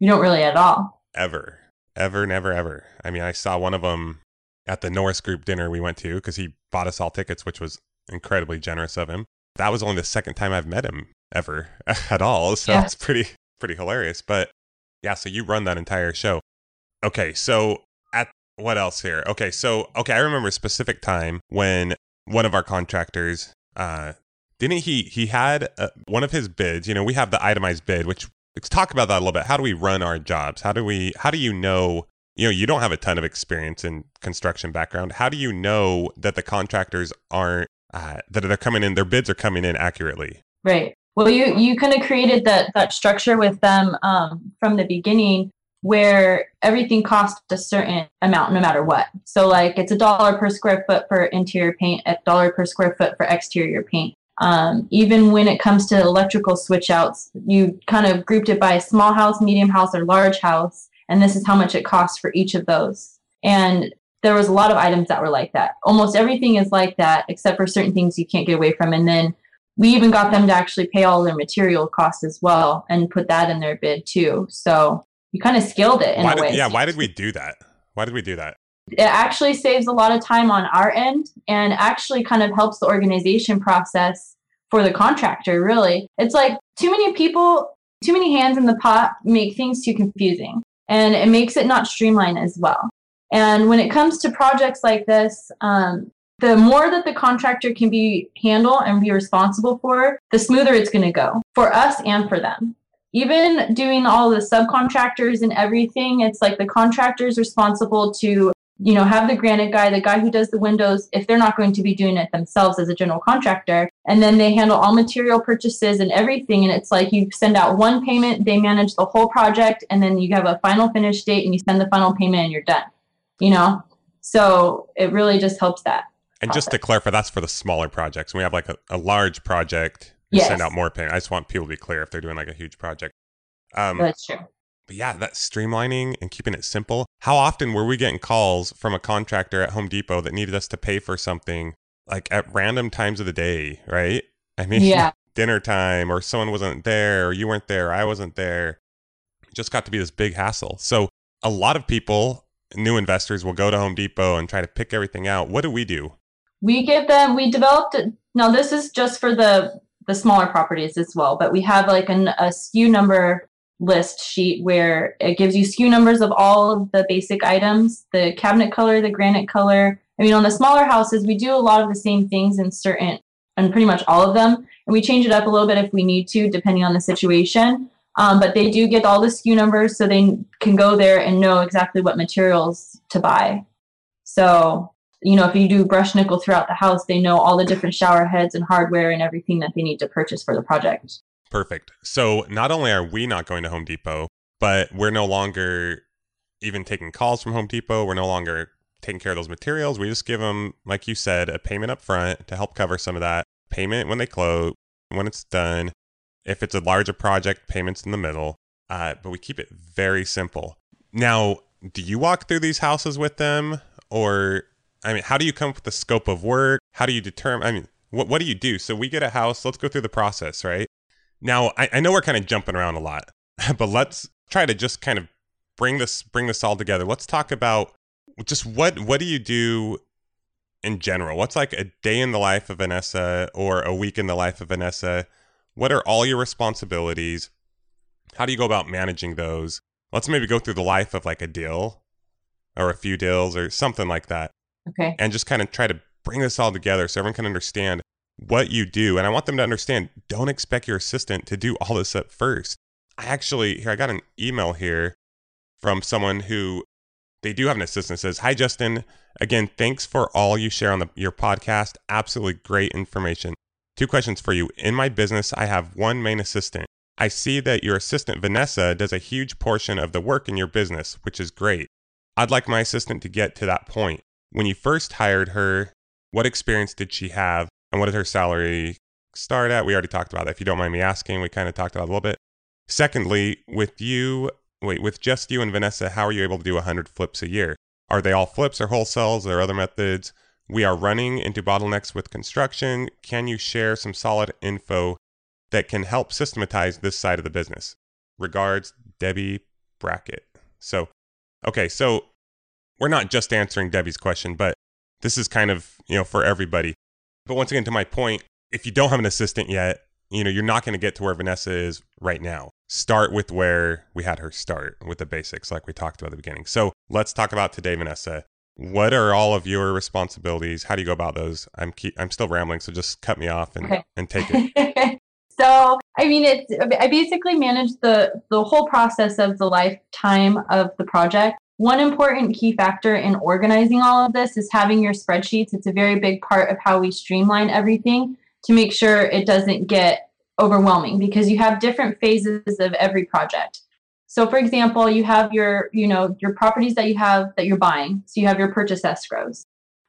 You don't really at all. Ever, ever, never, ever. I mean, I saw one of them at the Norris Group dinner we went to because he bought us all tickets, which was incredibly generous of him. That was only the second time I've met him ever at all. So yeah. It's pretty, pretty hilarious. But yeah, so you run that entire show. Okay, so at what else here? Okay, so, okay, I remember a specific time when one of our contractors, uh, didn't he, he had uh, one of his bids, you know, we have the itemized bid, which, let's talk about that a little bit. How do we run our jobs? How do we, how do you know, you know, you don't have a ton of experience in construction background. How do you know that the contractors aren't, uh, that they're coming in, their bids are coming in accurately? Right. Well, you, you kind of created that, that structure with them um, from the beginning where everything costs a certain amount no matter what. So like it's a dollar per square foot for interior paint, a dollar per square foot for exterior paint. Um, even when it comes to electrical switch outs, you kind of grouped it by small house, medium house, or large house. And this is how much it costs for each of those. And there was a lot of items that were like that. Almost everything is like that, except for certain things you can't get away from. And then we even got them to actually pay all their material costs as well and put that in their bid too. So you kind of scaled it in why a did, way. Yeah. Why did we do that? Why did we do that? It actually saves a lot of time on our end and actually kind of helps the organization process for the contractor, really. It's like too many people, too many hands in the pot make things too confusing and it makes it not streamlined as well. And when it comes to projects like this, um, the more that the contractor can be handle and be responsible for, the smoother it's going to go for us and for them. Even doing all the subcontractors and everything, it's like the contractor is responsible to, you know, have the granite guy, the guy who does the windows, if they're not going to be doing it themselves as a general contractor. And then they handle all material purchases and everything. And it's like you send out one payment, they manage the whole project, and then you have a final finish date and you send the final payment and you're done, you know? So it really just helps that. And process. Just to clarify, that's for the smaller projects. We have like a, a large project, you yes. send out more payment. I just want people to be clear if they're doing like a huge project. Um, that's true. But yeah, that streamlining and keeping it simple. How often were we getting calls from a contractor at Home Depot that needed us to pay for something like at random times of the day, right? I mean, yeah. dinner time or someone wasn't there or you weren't there, or I wasn't there. It just got to be this big hassle. So a lot of people, new investors, will go to Home Depot and try to pick everything out. What do we do? We give them, we developed, now this is just for the, the smaller properties as well, but we have like an, a S K U number list sheet where it gives you S K U numbers of all of the basic items, the cabinet color, the granite color. I mean, on the smaller houses, we do a lot of the same things in certain, and pretty much all of them. And we change it up a little bit if we need to, depending on the situation. Um, but they do get all the S K U numbers so they can go there and know exactly what materials to buy. So, you know, if you do brush nickel throughout the house, they know all the different shower heads and hardware and everything that they need to purchase for the project. Perfect. So not only are we not going to Home Depot, but we're no longer even taking calls from Home Depot. We're no longer taking care of those materials. We just give them, like you said, a payment up front to help cover some of that. Payment when they close, when it's done. If it's a larger project, payments in the middle. Uh, but we keep it very simple. Now, do you walk through these houses with them? Or, I mean, how do you come up with the scope of work? How do you determine? I mean, what, what do you do? So we get a house. Let's go through the process, right? Now, I, I know we're kind of jumping around a lot, but let's try to just kind of bring this bring this all together. Let's talk about just what what do you do in general? What's like a day in the life of Vanessa or a week in the life of Vanessa? What are all your responsibilities? How do you go about managing those? Let's maybe go through the life of like a deal or a few deals or something like that. Okay. And just kind of try to bring this all together so everyone can understand what you do. And I want them to understand, don't expect your assistant to do all this up first. I actually, here, I got an email here from someone who, they do have an assistant, says, "Hi, Justin. Again, thanks for all you share on the, your podcast. Absolutely great information. Two questions for you. In my business, I have one main assistant. I see that your assistant, Vanessa, does a huge portion of the work in your business, which is great. I'd like my assistant to get to that point. When you first hired her, what experience did she have, and what did her salary start at? We already talked about that. If you don't mind me asking, we kind of talked about it a little bit. Secondly, with you, wait, with just you and Vanessa, how are you able to do one hundred flips a year? Are they all flips or wholesales or other methods? We are running into bottlenecks with construction. Can you share some solid info that can help systematize this side of the business? Regards, Debbie Brackett. So, okay, so we're not just answering Debbie's question, but this is kind of, you know, for everybody. But once again, to my point, if you don't have an assistant yet, you know, you're not going to get to where Vanessa is right now. Start with where we had her start, with the basics like we talked about at the beginning. So let's talk about today, Vanessa. What are all of your responsibilities? How do you go about those? I'm keep, I'm still rambling, so just cut me off and, okay. and take it. So, I mean, it's, I basically manage the, the whole process of the lifetime of the project. One important key factor in organizing all of this is having your spreadsheets. It's a very big part of how we streamline everything to make sure it doesn't get overwhelming, because you have different phases of every project. So, for example, you have your, you know, your properties that you have that you're buying. So you have your purchase escrows.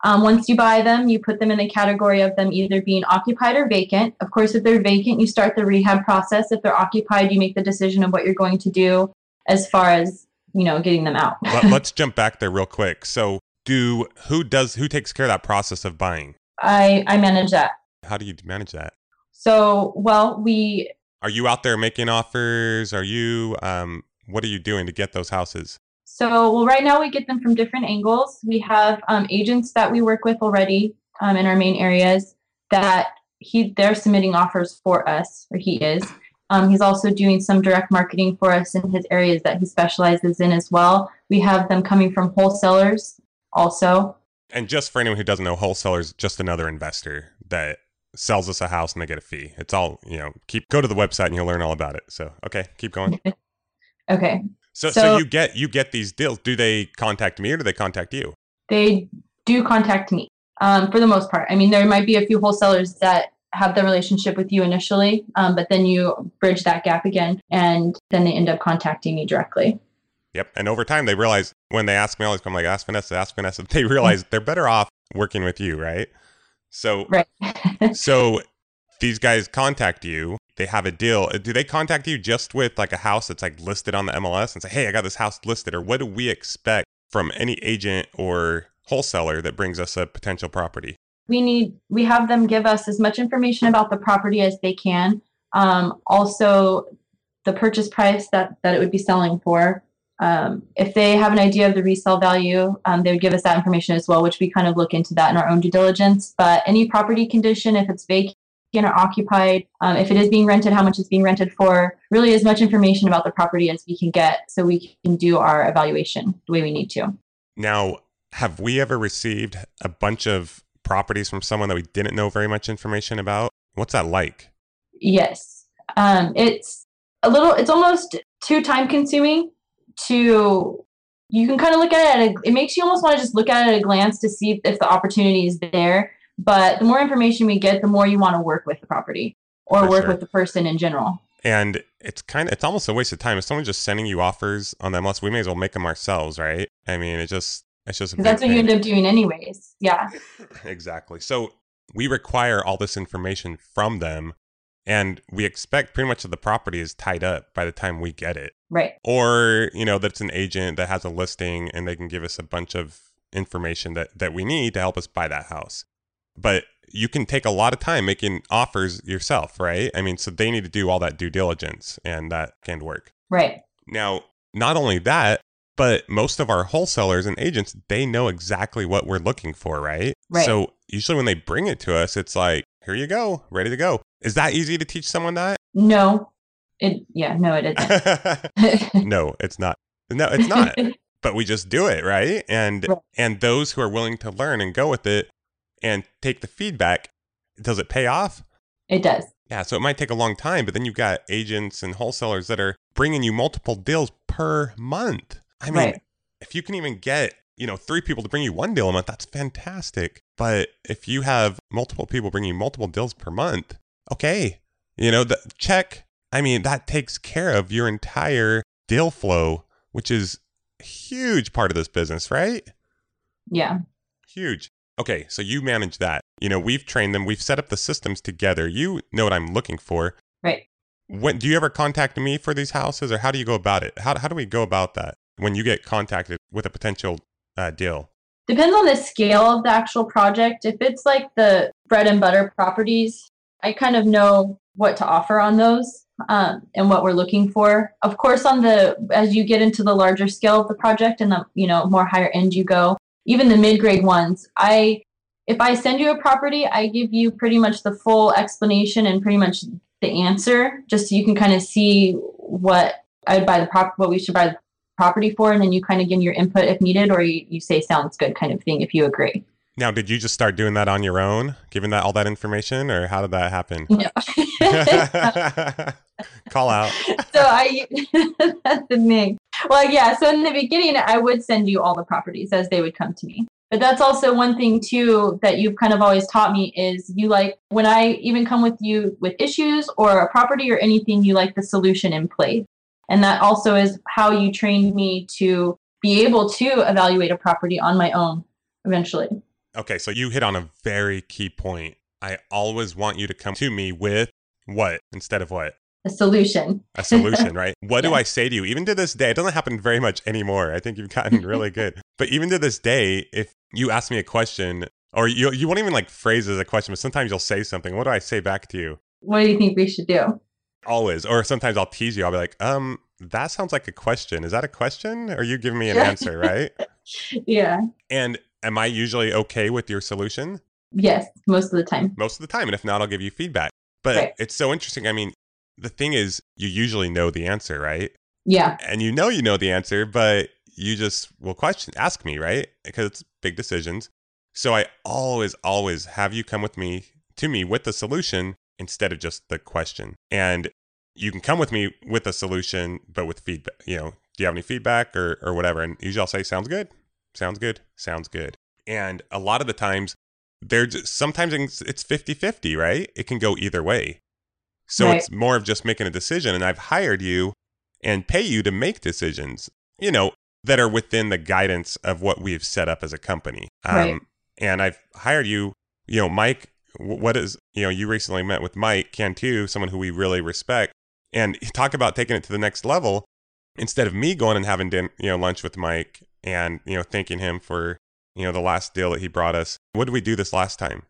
Um, once you buy them, you put them in the category of them either being occupied or vacant. Of course, if they're vacant, you start the rehab process. If they're occupied, you make the decision of what you're going to do as far as, you know, getting them out. Let's jump back there real quick. So, do who does who takes care of that process of buying? I I manage that. How do you manage that? So, well, we. Are you out there making offers? Are you, um, what are you doing to get those houses? So, well, right now we get them from different angles. We have um, agents that we work with already um, in our main areas that he they're submitting offers for us, or he is. Um, he's also doing some direct marketing for us in his areas that he specializes in as well. We have them coming from wholesalers also. And just for anyone who doesn't know, wholesalers, just another investor that sells us a house and they get a fee. It's all, you know, keep, go to the website and you'll learn all about it. So, okay, keep going. Okay. So, so, so you get, you get these deals. Do they contact me or do they contact you? They do contact me um, for the most part. I mean, there might be a few wholesalers that have the relationship with you initially, um, but then you bridge that gap again and then they end up contacting me directly. Yep. And over time they realize, when they ask me, always I'm like, ask Vanessa, ask Vanessa. They realize they're better off working with you, right? So, right. So these guys contact you, they have a deal. Do they contact you just with like a house that's like listed on the M L S and say, hey, I got this house listed? Or what do we expect from any agent or wholesaler that brings us a potential property? We need, we have them give us as much information about the property as they can. Um, also the purchase price that, that it would be selling for. Um, if they have an idea of the resale value, um, they would give us that information as well, which we kind of look into that in our own due diligence. But any property condition, if it's vacant or occupied, um, if it is being rented, how much it's being rented for, really as much information about the property as we can get so we can do our evaluation the way we need to. Now, have we ever received a bunch of properties from someone that we didn't know very much information about? What's that like? Yes. Um, it's a little, it's almost too time consuming. To, you can kind of look at it, at a, it makes you almost want to just look at it at a glance to see if the opportunity is there. But the more information we get, the more you want to work with the property or For work sure. with the person in general. And it's kind of, it's almost a waste of time. If someone's just sending you offers on the M L S, we may as well make them ourselves, right? I mean, it just, it's just, that's what you end up doing anyways. Yeah. Exactly. So we require all this information from them. And we expect pretty much that the property is tied up by the time we get it. Right. Or, you know, that's an agent that has a listing and they can give us a bunch of information that, that we need to help us buy that house. But you can take a lot of time making offers yourself, right? I mean, so they need to do all that due diligence and that can work. Right. Now, not only that, but most of our wholesalers and agents, they know exactly what we're looking for, right? Right. So usually when they bring it to us, it's like, here you go, ready to go. Is that easy to teach someone that? No. It yeah, no it isn't. No, it's not. No, it's not. But we just do it, right? And right. and those who are willing to learn and go with it and take the feedback, does it pay off? It does. Yeah, so it might take a long time, but then you've got agents and wholesalers that are bringing you multiple deals per month. I mean, right. If you can even get you know, three people to bring you one deal a month, that's fantastic. But if you have multiple people bringing you multiple deals per month, okay, you know, the check, I mean, that takes care of your entire deal flow, which is a huge part of this business, right? Yeah. Huge. Okay, so you manage that. You know, we've trained them. We've set up the systems together. You know what I'm looking for. Right. When, do you ever contact me for these houses, or how do you go about it? How how do we go about that when you get contacted with a potential uh, deal? Depends on the scale of the actual project. If it's like the bread and butter properties, I kind of know what to offer on those um, and what we're looking for. Of course, on the as you get into the larger scale of the project and the you know more higher end you go, even the mid-grade ones, I if I send you a property, I give you pretty much the full explanation and pretty much the answer, just so you can kind of see what I'd buy the prop, what we should buy the property for, and then you kind of give your input if needed, or you, you say sounds good kind of thing if you agree. Now, did you just start doing that on your own, giving that all that information, or how did that happen? No. Call out. So I, that's the thing. Well, yeah. So in the beginning, I would send you all the properties as they would come to me. But that's also one thing too that you've kind of always taught me is you like when I even come with you with issues or a property or anything, you like the solution in place. And that also is how you trained me to be able to evaluate a property on my own eventually. Okay, so you hit on a very key point. I always want you to come to me with what instead of what? A solution. A solution, right? What yeah. do I say to you? Even to this day, it doesn't happen very much anymore. I think you've gotten really good. But even to this day, if you ask me a question, or you you won't even like phrase it as a question, but sometimes you'll say something. What do I say back to you? What do you think we should do? Always. Or sometimes I'll tease you. I'll be like, um, that sounds like a question. Is that a question? Or you give me an answer, right? Yeah. And am I usually okay with your solution? Yes, most of the time. Most of the time. And if not, I'll give you feedback. But right. It's so interesting. I mean, the thing is, you usually know the answer, right? Yeah. And you know you know the answer, but you just will question, ask me, right? Because it's big decisions. So I always, always have you come with me, to me with the solution instead of just the question. And you can come with me with a solution, but with feedback, you know, do you have any feedback or, or whatever? And usually I'll say, sounds good, sounds good, sounds good. And a lot of the times, they're just, sometimes it's fifty-fifty, right? It can go either way. So right. It's more of just making a decision, and I've hired you and pay you to make decisions, you know, that are within the guidance of what we've set up as a company. Um, right. And I've hired you, you know, Mike, what is, you know, you recently met with Mike Cantu, someone who we really respect, and talk about taking it to the next level. Instead of me going and having din- you know, lunch with Mike and, you know, thanking him for, you know, the last deal that he brought us. What did we do this last time?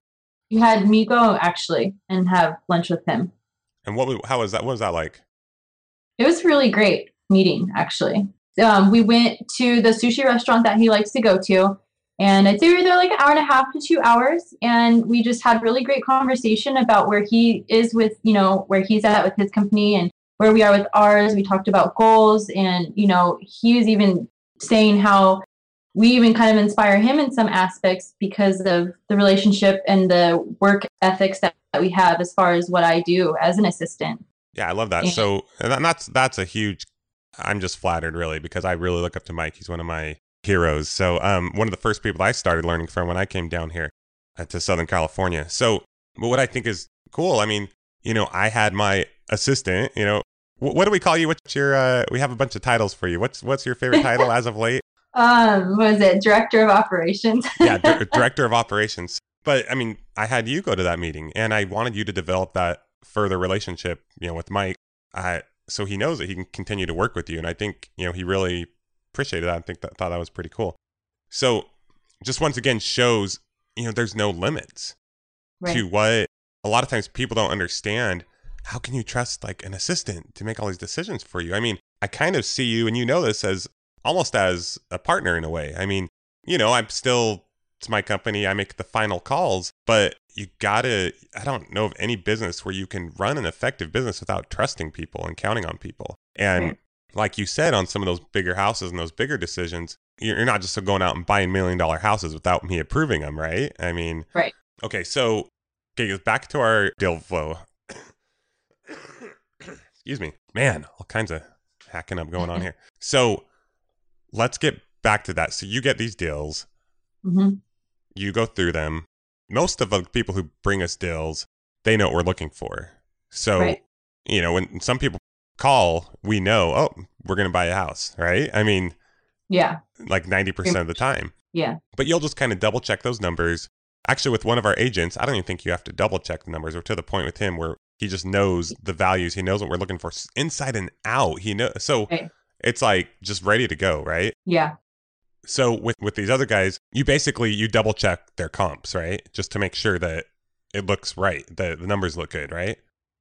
You had me go actually and have lunch with him. And what, how was that? What was that like? It was really great meeting, actually. Um, we went to the sushi restaurant that he likes to go to. And I'd say we were there like an hour and a half to two hours. And we just had really great conversation about where he is with, you know, where he's at with his company and where we are with ours. We talked about goals and, you know, he was even saying how we even kind of inspire him in some aspects because of the relationship and the work ethics that we have as far as what I do as an assistant. Yeah, I love that. And so and that's that's a huge, I'm just flattered really because I really look up to Mike. He's one of my heroes. So um, one of the first people I started learning from when I came down here uh, to Southern California. So but what I think is cool, I mean, you know, I had my assistant, you know, wh- what do we call you? What's your, uh, we have a bunch of titles for you. What's what's your favorite title as of late? Um, what is it? Director of Operations. yeah, di- Director of Operations. But I mean, I had you go to that meeting and I wanted you to develop that further relationship, you know, with Mike. Uh, so he knows that he can continue to work with you. And I think, you know, he really appreciated that. I think that thought that was pretty cool. So just once again shows, you know, there's no limits right. to what a lot of times people don't understand. How can you trust like an assistant to make all these decisions for you? I mean, I kind of see you and you know this as almost as a partner in a way. I mean, you know, I'm still... It's my company. I make the final calls, but you gotta, I don't know of any business where you can run an effective business without trusting people and counting on people. And right. like you said, on some of those bigger houses and those bigger decisions, you're not just going out and buying million dollar houses without me approving them, right? I mean, right. Okay. So okay, back to our deal flow. Excuse me, man, all kinds of hacking up going on here. So let's get back to that. So you get these deals. Mm-hmm. You go through them. Most of the people who bring us deals, they know what we're looking for. So, right. you know, when some people call, we know, oh, we're going to buy a house, right? I mean, yeah, like ninety percent of the time. Yeah. But you'll just kind of double check those numbers. Actually, with one of our agents, I don't even think you have to double check the numbers. We're to the point with him where he just knows the values. He knows what we're looking for inside and out. He knows. So right. it's like just ready to go, right? Yeah. So with, with these other guys, you basically, you double check their comps, right? Just to make sure that it looks right. The, the numbers look good, right?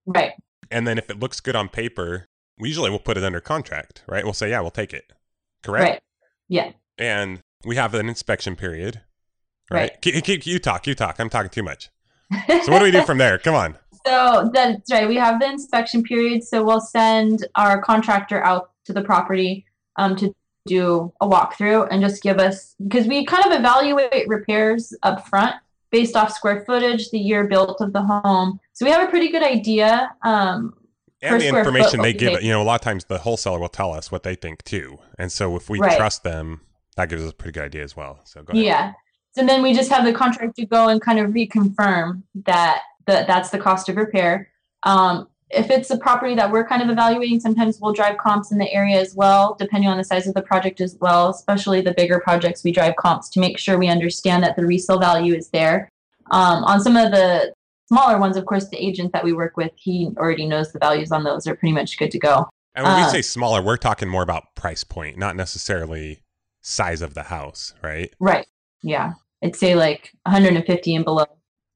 Right. And then if it looks good on paper, we usually will put it under contract, right? We'll say, yeah, we'll take it. Correct? Right. Yeah. And we have an inspection period, right? right. Keep, keep, you talk, you talk. I'm talking too much. So what do we do from there? Come on. So that's right. We have the inspection period. So we'll send our contractor out to the property um, to do a walkthrough and just give us, because we kind of evaluate repairs up front based off square footage, the year built of the home. So we have a pretty good idea. Um, and the information they give, you know, a lot of times the wholesaler will tell us what they think too. And so if we right. trust them, that gives us a pretty good idea as well. So go ahead. Yeah. So then we just have the contract to go and kind of reconfirm that the, that's the cost of repair. Um, If it's a property that we're kind of evaluating, sometimes we'll drive comps in the area as well, depending on the size of the project as well, especially the bigger projects we drive comps to make sure we understand that the resale value is there. Um, on some of the smaller ones, of course, the agent that we work with, he already knows the values on those. They're pretty much good to go. And when uh, we say smaller, we're talking more about price point, not necessarily size of the house, right? Right. Yeah. I'd say like one hundred fifty and below.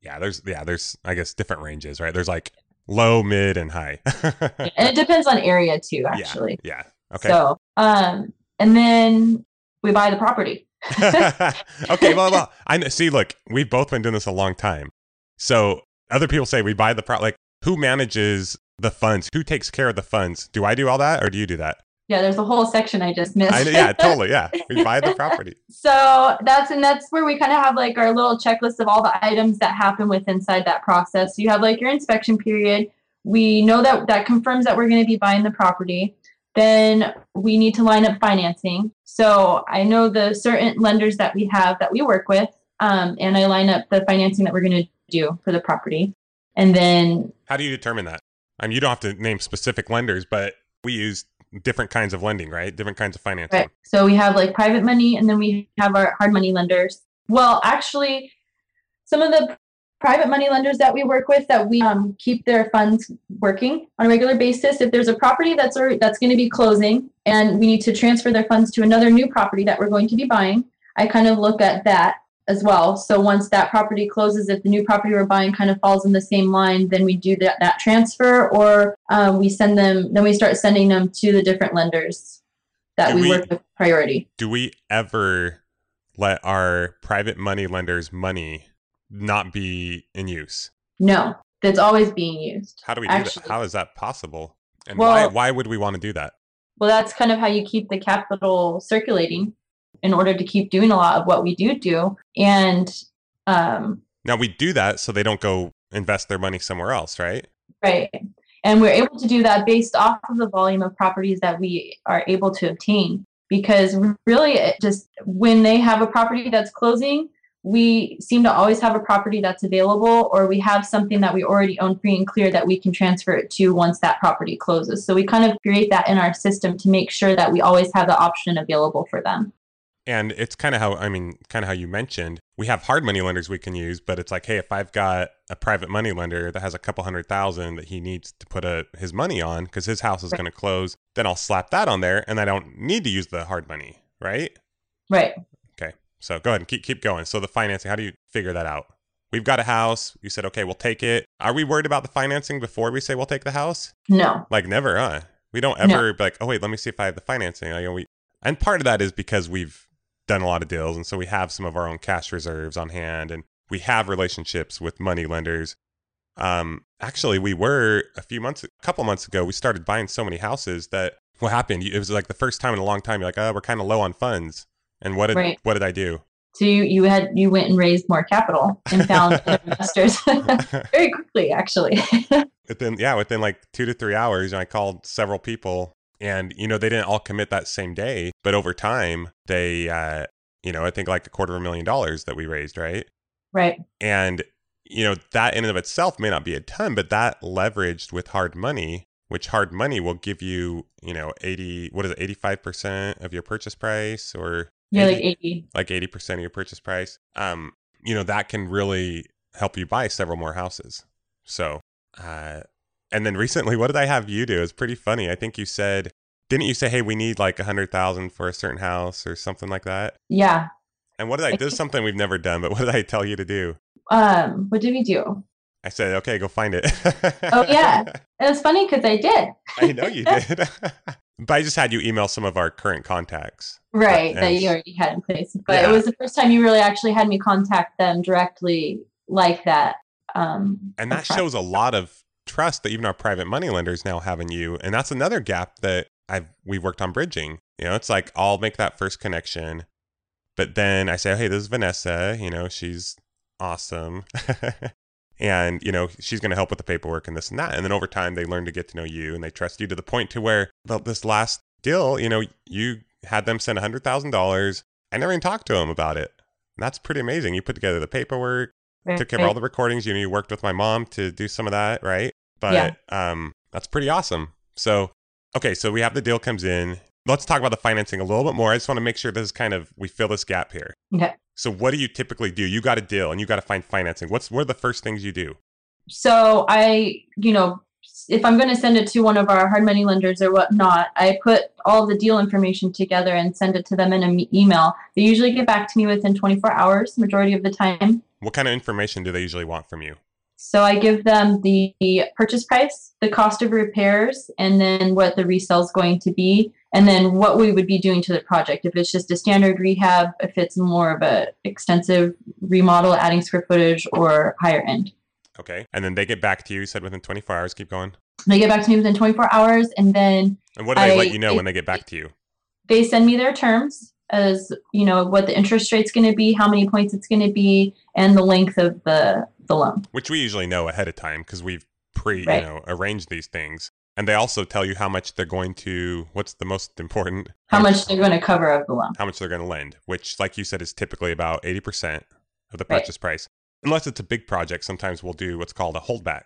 Yeah, there's, yeah, there's, I guess, different ranges, right? There's like low, mid, and high. And it depends on area too, actually. Yeah. yeah. Okay. So, um, and then we buy the property. Okay. Well, well, I see. Look, we've both been doing this a long time. So other people say we buy the property. Like, who manages the funds? Who takes care of the funds? Do I do all that, or do you do that? Yeah, there's a whole section I just missed. I, yeah, totally. Yeah, we buy the property. So that's and that's where we kind of have like our little checklist of all the items that happen with inside that process. So you have like your inspection period. We know that that confirms that we're going to be buying the property. Then we need to line up financing. So I know the certain lenders that we have that we work with, um, and I line up the financing that we're going to do for the property. And then, how do you determine that? I mean, you don't have to name specific lenders, but we use different kinds of lending, right? Different kinds of financing. Right. So we have like private money, and then we have our hard money lenders. Well, actually, some of the private money lenders that we work with, that we um, keep their funds working on a regular basis. If there's a property that's already, that's going to be closing, and we need to transfer their funds to another new property that we're going to be buying, I kind of look at that as well. So once that property closes, if the new property we're buying kind of falls in the same line, then we do that, that transfer, or uh, we send them, then we start sending them to the different lenders that we, we work with priority. Do we ever let our private money lenders' money not be in use? No, that's always being used. How do we do actually. that? How is that possible? And well, why, why would we want to do that? Well, that's kind of how you keep the capital circulating, in order to keep doing a lot of what we do do. And um, now we do that so they don't go invest their money somewhere else, right? Right. And we're able to do that based off of the volume of properties that we are able to obtain. Because really, it just when they have a property that's closing, we seem to always have a property that's available, or we have something that we already own free and clear that we can transfer it to once that property closes. So we kind of create that in our system to make sure that we always have the option available for them. And it's kind of how, I mean, kind of how you mentioned, we have hard money lenders we can use, but it's like, hey, if I've got a private money lender that has a couple hundred thousand that he needs to put a, his money on because his house is right. going to close, then I'll slap that on there and I don't need to use the hard money, right? Right. Okay. So go ahead and keep, keep going. So the financing, how do you figure that out? We've got a house. You said, okay, we'll take it. Are we worried about the financing before we say we'll take the house? No. Like never, huh? We don't ever no. be like, oh, wait, let me see if I have the financing. Like, we, and part of that is because we've done a lot of deals, and so we have some of our own cash reserves on hand, and we have relationships with money lenders. Um, actually, we were a few months, a couple months ago, we started buying so many houses that what happened? It was like the first time in a long time. You're like, oh, we're kind of low on funds, and what did right. what did I do? So you you had you went and raised more capital and found investors very quickly, actually. Within yeah, within like two to three hours, and I called several people. And, you know, they didn't all commit that same day, but over time they, uh, you know, I think like a quarter of a million dollars that we raised, right? Right. And, you know, that in and of itself may not be a ton, but that leveraged with hard money, which hard money will give you, you know, eighty, what is it, eighty-five percent of your purchase price or yeah, eighty, like eighty, like eighty percent of your purchase price. Um, you know, that can really help you buy several more houses. So, uh, and then recently, what did I have you do? It's pretty funny. I think you said, didn't you say, hey, we need like a hundred thousand for a certain house or something like that? Yeah. And what did I, I this is something we've never done, but what did I tell you to do? Um, what did we do? I said, okay, go find it. Oh yeah. It was funny because I did. I know you did. But I just had you email some of our current contacts. Right. That, that you already had in place. But yeah. It was the first time you really actually had me contact them directly like that. Um, and that shows a lot of trust that even our private money lenders now have in you. And that's another gap that I've, we've worked on bridging. You know, it's like, I'll make that first connection, but then I say, hey, this is Vanessa, you know, she's awesome. And, you know, she's going to help with the paperwork and this and that. And then over time they learn to get to know you and they trust you to the point to where this last deal, you know, you had them send a hundred thousand dollars. I never even talked to them about it. And that's pretty amazing. You put together the paperwork, right, took care of all the recordings. You know, you worked with my mom to do some of that. Right. But yeah. um, that's pretty awesome. So, okay. So we have the deal comes in. Let's talk about the financing a little bit more. I just want to make sure this is kind of, we fill this gap here. Okay. So what do you typically do? You got a deal and you got to find financing. What's, what are the first things you do? So I, you know, if I'm going to send it to one of our hard money lenders or whatnot, I put all the deal information together and send it to them in an email. They usually get back to me within twenty-four hours, majority of the time. What kind of information do they usually want from you? So I give them the purchase price, the cost of repairs, and then what the resale is going to be, and then what we would be doing to the project. If it's just a standard rehab, if it's more of an extensive remodel, adding square footage, or higher end. Okay. And then they get back to you, you said within twenty-four hours, keep going. They get back to me within twenty-four hours, and then... And what do they I, let you know they, when they get back to you? They send me their terms as, you know, what the interest rate's going to be, how many points it's going to be, and the length of the... the loan. Which we usually know ahead of time because we've pre, right. you know, arranged these things. And they also tell you how much they're going to, what's the most important? How, how much, much they're going to cover of the loan. How much they're going to lend, which like you said, is typically about eighty percent of the purchase right. price. Unless it's a big project, sometimes we'll do what's called a holdback,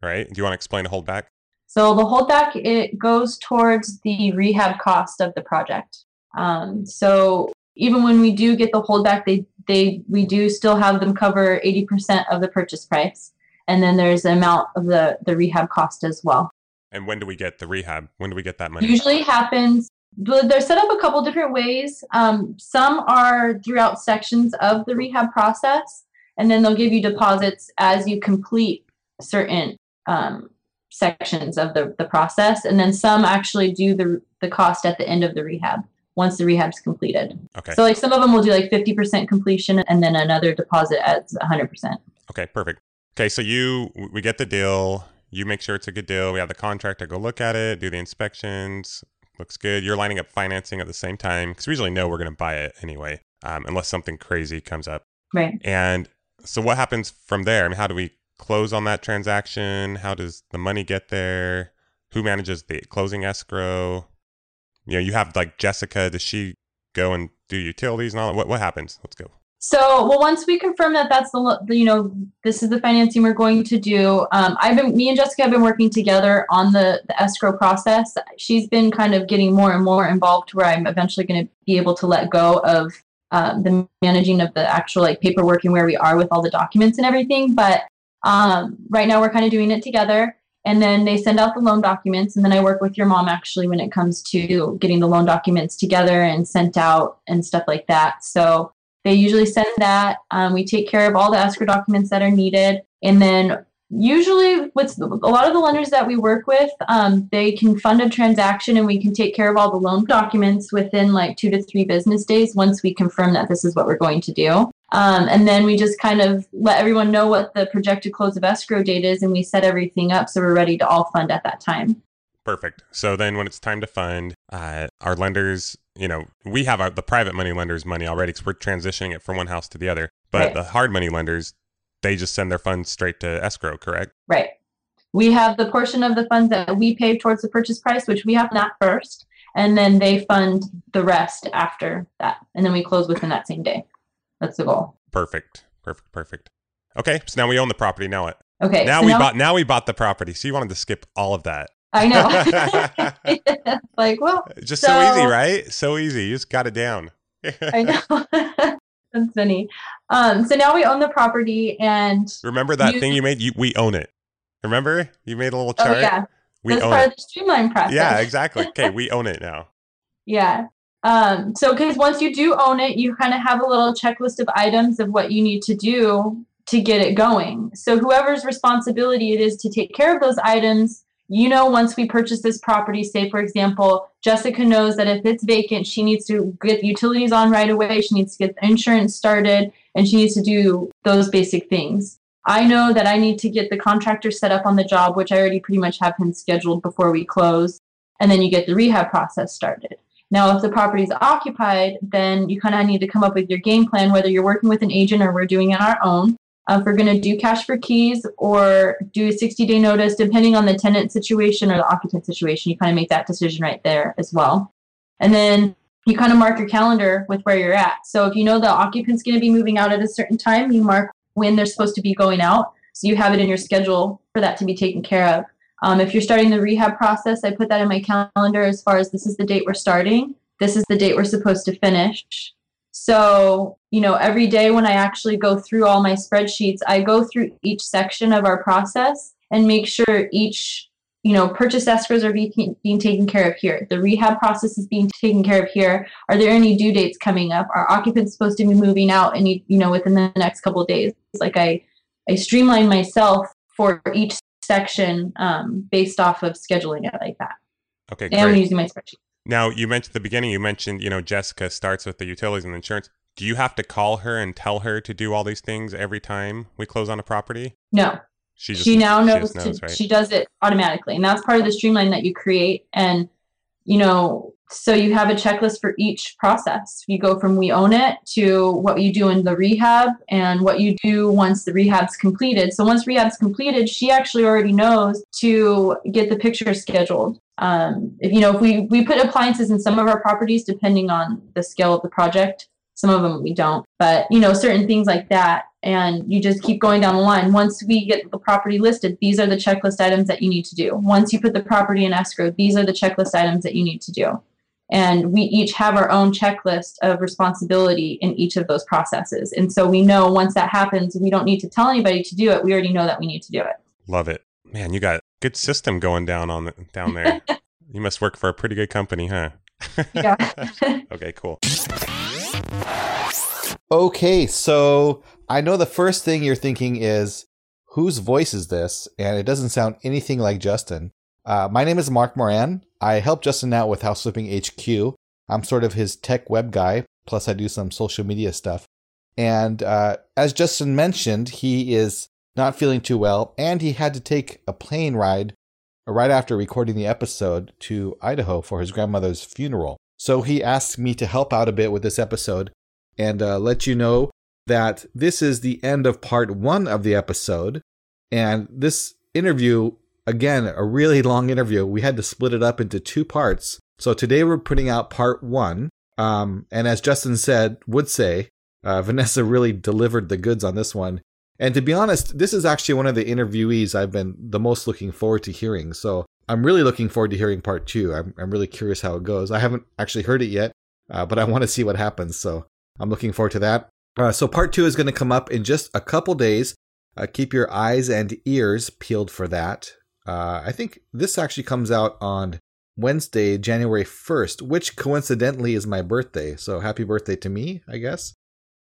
right? Do you want to explain a holdback? So the holdback, it goes towards the rehab cost of the project. Um, so even when we do get the holdback, they They we do still have them cover eighty percent of the purchase price, and then there's an amount of the, the rehab cost as well. And when do we get the rehab? When do we get that money? Usually happens. They're set up a couple different ways. Um, some are throughout sections of the rehab process, and then they'll give you deposits as you complete certain um, sections of the, the process, and then some actually do the the cost at the end of the rehab. Once the rehab's completed. Okay. So like some of them will do like fifty percent completion and then another deposit at one hundred percent. Okay, perfect. Okay, so you, we get the deal. You make sure it's a good deal. We have the contractor go look at it, do the inspections. Looks good. You're lining up financing at the same time because we usually know we're going to buy it anyway, um, unless something crazy comes up. Right. And so what happens from there? I mean, how do we close on that transaction? How does the money get there? Who manages the closing escrow? You know, you have like Jessica, does she go and do utilities and all that? What, what happens? Let's go. So, well, once we confirm that that's the, you know, this is the financing we're going to do. Um, I've been, me and Jessica have been working together on the, the escrow process. She's been kind of getting more and more involved where I'm eventually going to be able to let go of uh, the managing of the actual like paperwork and where we are with all the documents and everything. But um, right now we're kind of doing it together. And then they send out the loan documents. And then I work with your mom, actually, when it comes to getting the loan documents together and sent out and stuff like that. So they usually send that. Um, we take care of all the escrow documents that are needed. And then usually with a lot of the lenders that we work with, um, they can fund a transaction and we can take care of all the loan documents within like two to three business days once we confirm that this is what we're going to do. Um, and then we just kind of let everyone know what the projected close of escrow date is, and we set everything up so we're ready to all fund at that time. Perfect. So then when it's time to fund, uh, our lenders, you know, we have our, the private money lenders' money already because we're transitioning it from one house to the other. But right. the hard money lenders, they just send their funds straight to escrow, correct? Right. We have the portion of the funds that we pay towards the purchase price, which we have that first, and then they fund the rest after that. And then we close within that same day. That's the goal. Perfect. Perfect. Perfect. Okay. So now we own the property. Now it. Okay. Now so we now, bought, now we bought the property. So you wanted to skip all of that. I know. Like, well, just so, so easy, right? So easy. You just got it down. I know. That's funny. Um, so now we own the property, and remember that you, thing you made? You, we own it. Remember? You made a little chart. Oh, yeah. We That's own part it. Of the streamline process. Yeah, exactly. Okay. We own it now. Yeah. Um, so because once you do own it, you kind of have a little checklist of items of what you need to do to get it going. So whoever's responsibility it is to take care of those items, you know, once we purchase this property, say, for example, Jessica knows that if it's vacant, she needs to get utilities on right away. She needs to get insurance started, and she needs to do those basic things. I know that I need to get the contractor set up on the job, which I already pretty much have him scheduled before we close. And then you get the rehab process started. Now, if the property is occupied, then you kind of need to come up with your game plan, whether you're working with an agent or we're doing it on our own. Uh, if we're going to do cash for keys or do a sixty-day notice, depending on the tenant situation or the occupant situation, you kind of make that decision right there as well. And then you kind of mark your calendar with where you're at. So if you know the occupant's going to be moving out at a certain time, you mark when they're supposed to be going out. So you have it in your schedule for that to be taken care of. Um, if you're starting the rehab process, I put that in my calendar as far as this is the date we're starting. This is the date we're supposed to finish. So, you know, every day when I actually go through all my spreadsheets, I go through each section of our process and make sure each, you know, purchase escrows are being, being taken care of here. The rehab process is being taken care of here. Are there any due dates coming up? Are occupants supposed to be moving out and, you know, within the next couple of days? Like I, I streamline myself for each section um, based off of scheduling it like that. Okay, great. And I'm using my spreadsheet. Now, you mentioned at the beginning, you mentioned, you know, Jessica starts with the utilities and insurance. Do you have to call her and tell her to do all these things every time we close on a property? No. She, just, she now knows, she, just knows to, right? She does it automatically. And that's part of the streamline that you create. And, you know, so you have a checklist for each process. You go from we own it to what you do in the rehab and what you do once the rehab's completed. So once rehab's completed, she actually already knows to get the picture scheduled. Um, if you know, if we, we put appliances in some of our properties, depending on the scale of the project, some of them we don't, but you know, certain things like that. And you just keep going down the line. Once we get the property listed, these are the checklist items that you need to do. Once you put the property in escrow, these are the checklist items that you need to do. And we each have our own checklist of responsibility in each of those processes. And so we know once that happens, we don't need to tell anybody to do it. We already know that we need to do it. Love it. Man, you got a good system going down on the, down there. You must work for a pretty good company, huh? Yeah. Okay, cool. Okay, so I know the first thing you're thinking is, whose voice is this? And it doesn't sound anything like Justin. Uh, my name is Mark Moran. I help Justin out with House Flipping H Q. I'm sort of his tech web guy, plus I do some social media stuff. And uh, as Justin mentioned, he is not feeling too well, and he had to take a plane ride right after recording the episode to Idaho for his grandmother's funeral. So he asked me to help out a bit with this episode and uh, let you know that this is the end of part one of the episode. And this interview, again, a really long interview. We had to split it up into two parts. So today we're putting out part one. Um, and as Justin said, would say, uh, Vanessa really delivered the goods on this one. And to be honest, this is actually one of the interviewees I've been the most looking forward to hearing. So I'm really looking forward to hearing part two. I'm, I'm really curious how it goes. I haven't actually heard it yet, uh, but I want to see what happens. So I'm looking forward to that. Uh, so part two is going to come up in just a couple days. Uh, keep your eyes and ears peeled for that. Uh, I think this actually comes out on Wednesday, January first, which coincidentally is my birthday. So happy birthday to me, I guess.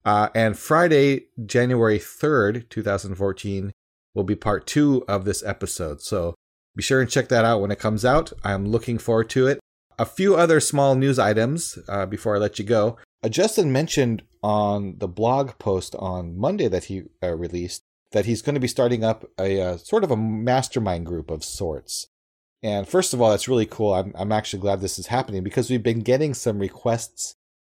Uh, and Friday, January third, two thousand fourteen, will be part two of this episode. So be sure and check that out when it comes out. I'm looking forward to it. A few other small news items uh, before I let you go. Uh, Justin mentioned on the blog post on Monday that he uh, released that he's going to be starting up a uh, sort of a mastermind group of sorts. And first of all, that's really cool. I'm, I'm actually glad this is happening because we've been getting some requests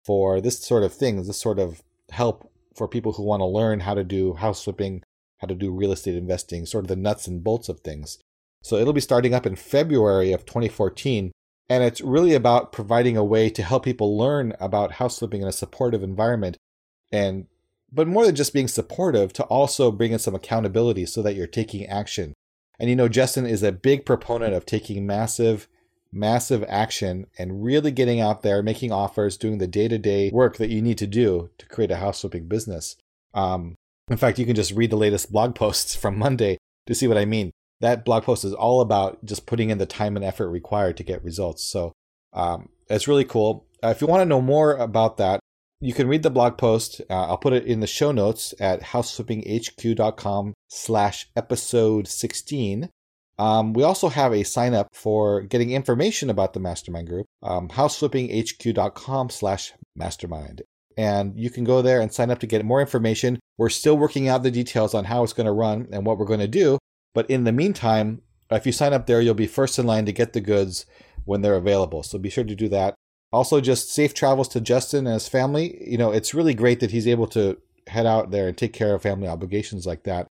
for this sort of thing, this sort of help for people who want to learn how to do house flipping, how to do real estate investing, sort of the nuts and bolts of things. So it'll be starting up in February of twenty fourteen. And it's really about providing a way to help people learn about house flipping in a supportive environment. And but more than just being supportive, to also bring in some accountability so that you're taking action. And, you know, Justin is a big proponent of taking massive, massive action and really getting out there, making offers, doing the day-to-day work that you need to do to create a house flipping business. Um, in fact, you can just read the latest blog posts from Monday to see what I mean. That blog post is all about just putting in the time and effort required to get results. So um, it's really cool. Uh, if you want to know more about that, you can read the blog post. Uh, I'll put it in the show notes at houseflippinghq.com slash episode 16. Um, we also have a sign up for getting information about the mastermind group, um, houseflippinghq.com slash mastermind. And you can go there and sign up to get more information. We're still working out the details on how it's going to run and what we're going to do. But in the meantime, if you sign up there, you'll be first in line to get the goods when they're available. So be sure to do that. Also, just safe travels to Justin and his family. You know, it's really great that he's able to head out there and take care of family obligations like that.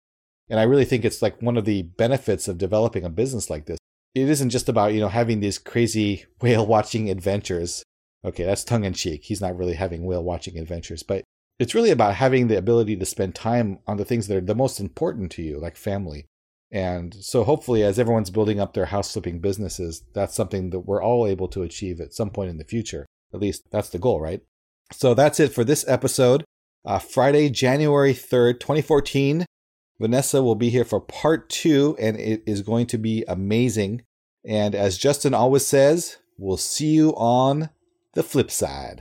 And I really think it's like one of the benefits of developing a business like this. It isn't just about, you know, having these crazy whale watching adventures. Okay, that's tongue in cheek. He's not really having whale watching adventures, but it's really about having the ability to spend time on the things that are the most important to you, like family. And so hopefully as everyone's building up their house flipping businesses, that's something that we're all able to achieve at some point in the future. At least that's the goal, right? So that's it for this episode. Uh, Friday, January third, twenty fourteen. Vanessa will be here for part two, and it is going to be amazing. And as Justin always says, we'll see you on the flip side.